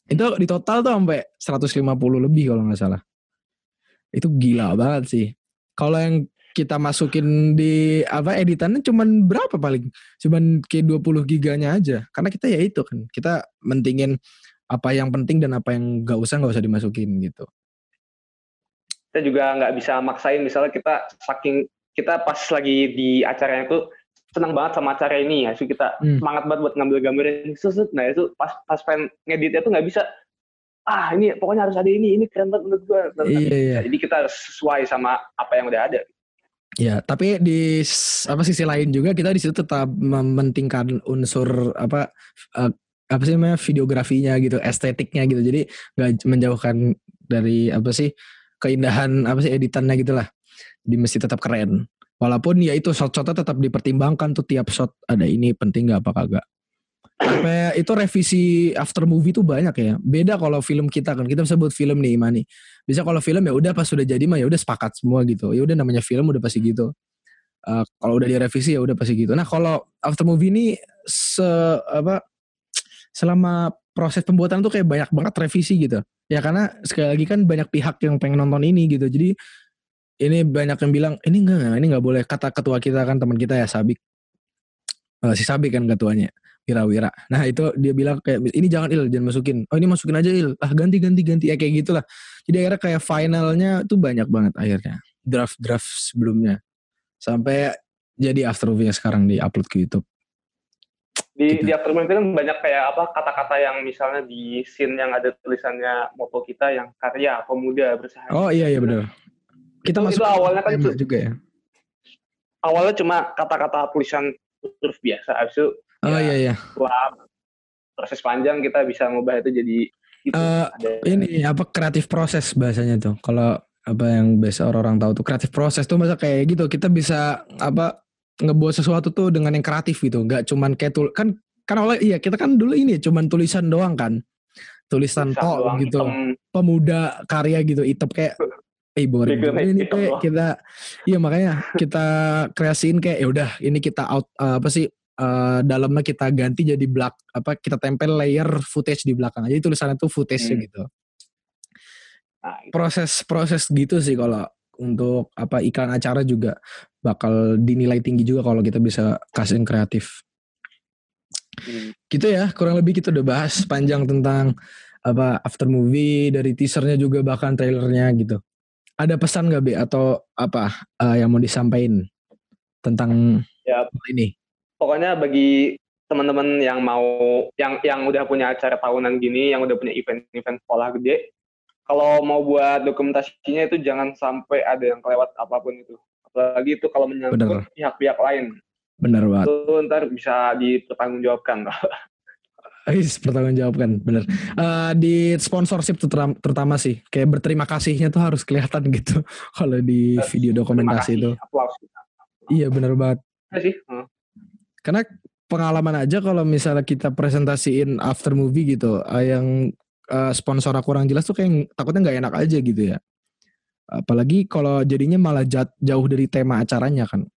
itu di total tuh sampai seratus lima puluh lebih kalau nggak salah. Itu gila banget sih. Kalau yang kita masukin di apa editannya cuman berapa paling? Cuman kayak dua puluh giganya aja. Karena kita ya itu kan. Kita mentingin apa yang penting dan apa yang gak usah gak usah dimasukin gitu. kita juga nggak bisa maksain, misalnya kita saking kita pas lagi di acaranya tuh senang banget sama acara ini ya, so kita hmm. semangat banget buat ngambil gambarnya, susut, nah itu pas pas pengen ngeditnya tuh nggak bisa, ah ini pokoknya harus ada ini, ini keren banget menurut gue, iya, iya. Jadi kita sesuai sama apa yang udah ada. Ya, tapi di apa sisi lain juga kita di situ tetap mementingkan unsur apa uh, apa sih namanya videografinya gitu, estetiknya gitu, jadi nggak menjauhkan dari apa sih keindahan apa sih editannya gitulah, di mesti tetap keren. Walaupun ya itu shot-shotnya tetap dipertimbangkan tuh, tiap shot ada ini penting gak apa kagak. Sampai itu revisi after movie tuh banyak ya. Beda kalau film kita kan, kita bisa buat film nih Imani. Bisa kalau film ya udah pas sudah jadi mah ya udah sepakat semua gitu. Ya udah namanya film udah pasti gitu. Uh, kalau udah direvisi ya udah pasti gitu. Nah kalau after movie ini se apa selama proses pembuatan tuh kayak banyak banget revisi gitu. Ya karena sekali lagi kan banyak pihak yang pengen nonton ini gitu. Jadi ini banyak yang bilang, ini enggak, ini enggak boleh. Kata ketua kita kan, teman kita ya, Sabiq. Uh, si Sabiq kan ketuanya, Wira-Wira. Nah itu dia bilang kayak, ini jangan Il, jangan masukin. Oh ini masukin aja Il. Ah ganti, ganti, ganti. Ya kayak gitulah. Jadi akhirnya kayak finalnya tuh banyak banget akhirnya. Draft-draft sebelumnya. Sampai jadi after movie-nya sekarang di-upload ke YouTube. Di, gitu. Di after movie kan banyak kayak apa, kata-kata yang misalnya di scene yang ada tulisannya moto kita yang karya, pemuda, bersahabat. Oh iya, iya benar. Kita masuk itu awalnya kan itu juga ya. Awalnya cuma kata-kata tulisan huruf biasa, habis itu oh ya, iya iya. Setelah proses panjang kita bisa ngubah itu jadi gitu. Uh, ini apa kreatif proses bahasanya tuh. Kalau apa yang biasa orang-orang tahu tuh kreatif proses tuh masa kayak gitu, kita bisa apa ngebuat sesuatu tuh dengan yang kreatif gitu, enggak cuman kayak tul- kan kan oleh iya kita kan dulu ini cuman tulisan doang kan. Tulisan tok gitu. Hitam. Pemuda karya gitu, item kayak Eh boring ini kayak kita, iya makanya kita kreasiin kayak ya udah ini kita out uh, apa sih uh, dalamnya kita ganti jadi black apa kita tempel layer footage di belakang, jadi tulisannya tuh footage-nya hmm. gitu. Proses-proses gitu sih kalau untuk apa iklan acara juga bakal dinilai tinggi juga kalau kita bisa kasihin kreatif. Hmm. Gitu ya kurang lebih kita udah bahas panjang tentang apa after movie dari teasernya juga bahkan trailernya gitu. Ada pesan gak Be atau apa uh, yang mau disampaikan tentang ya, ini? Pokoknya bagi teman-teman yang mau yang yang udah punya acara tahunan gini, yang udah punya event-event sekolah gede, kalau mau buat dokumentasinya itu jangan sampai ada yang kelewat apapun itu. Apalagi itu kalau menyangkut Bener. pihak-pihak lain. Benar banget. Itu ntar bisa dipertanggungjawabkan. Is pertanggungjawabkan, bener. Uh, di sponsorship terutama, terutama sih, kayak berterima kasihnya tuh harus kelihatan gitu kalau di video dokumentasi itu. Aplaus. Iya bener banget. Kasih. Hmm. Karena pengalaman aja kalau misalnya kita presentasiin after movie gitu, uh, yang uh, sponsornya kurang jelas tuh kayak takutnya nggak enak aja gitu ya. Apalagi kalau jadinya malah jat, jauh dari tema acaranya kan.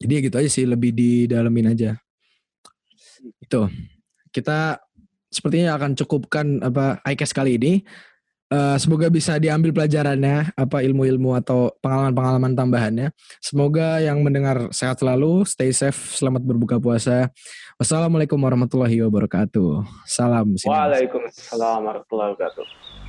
Jadi ya gitu aja sih, lebih didalemin aja. Itu. Kita sepertinya akan cukupkan apa iCast kali ini. Uh, semoga bisa diambil pelajarannya, apa ilmu-ilmu atau pengalaman-pengalaman tambahannya. Semoga yang mendengar sehat selalu, stay safe, selamat berbuka puasa. Wassalamualaikum warahmatullahi wabarakatuh. Salam. Waalaikumsalam warahmatullahi wabarakatuh.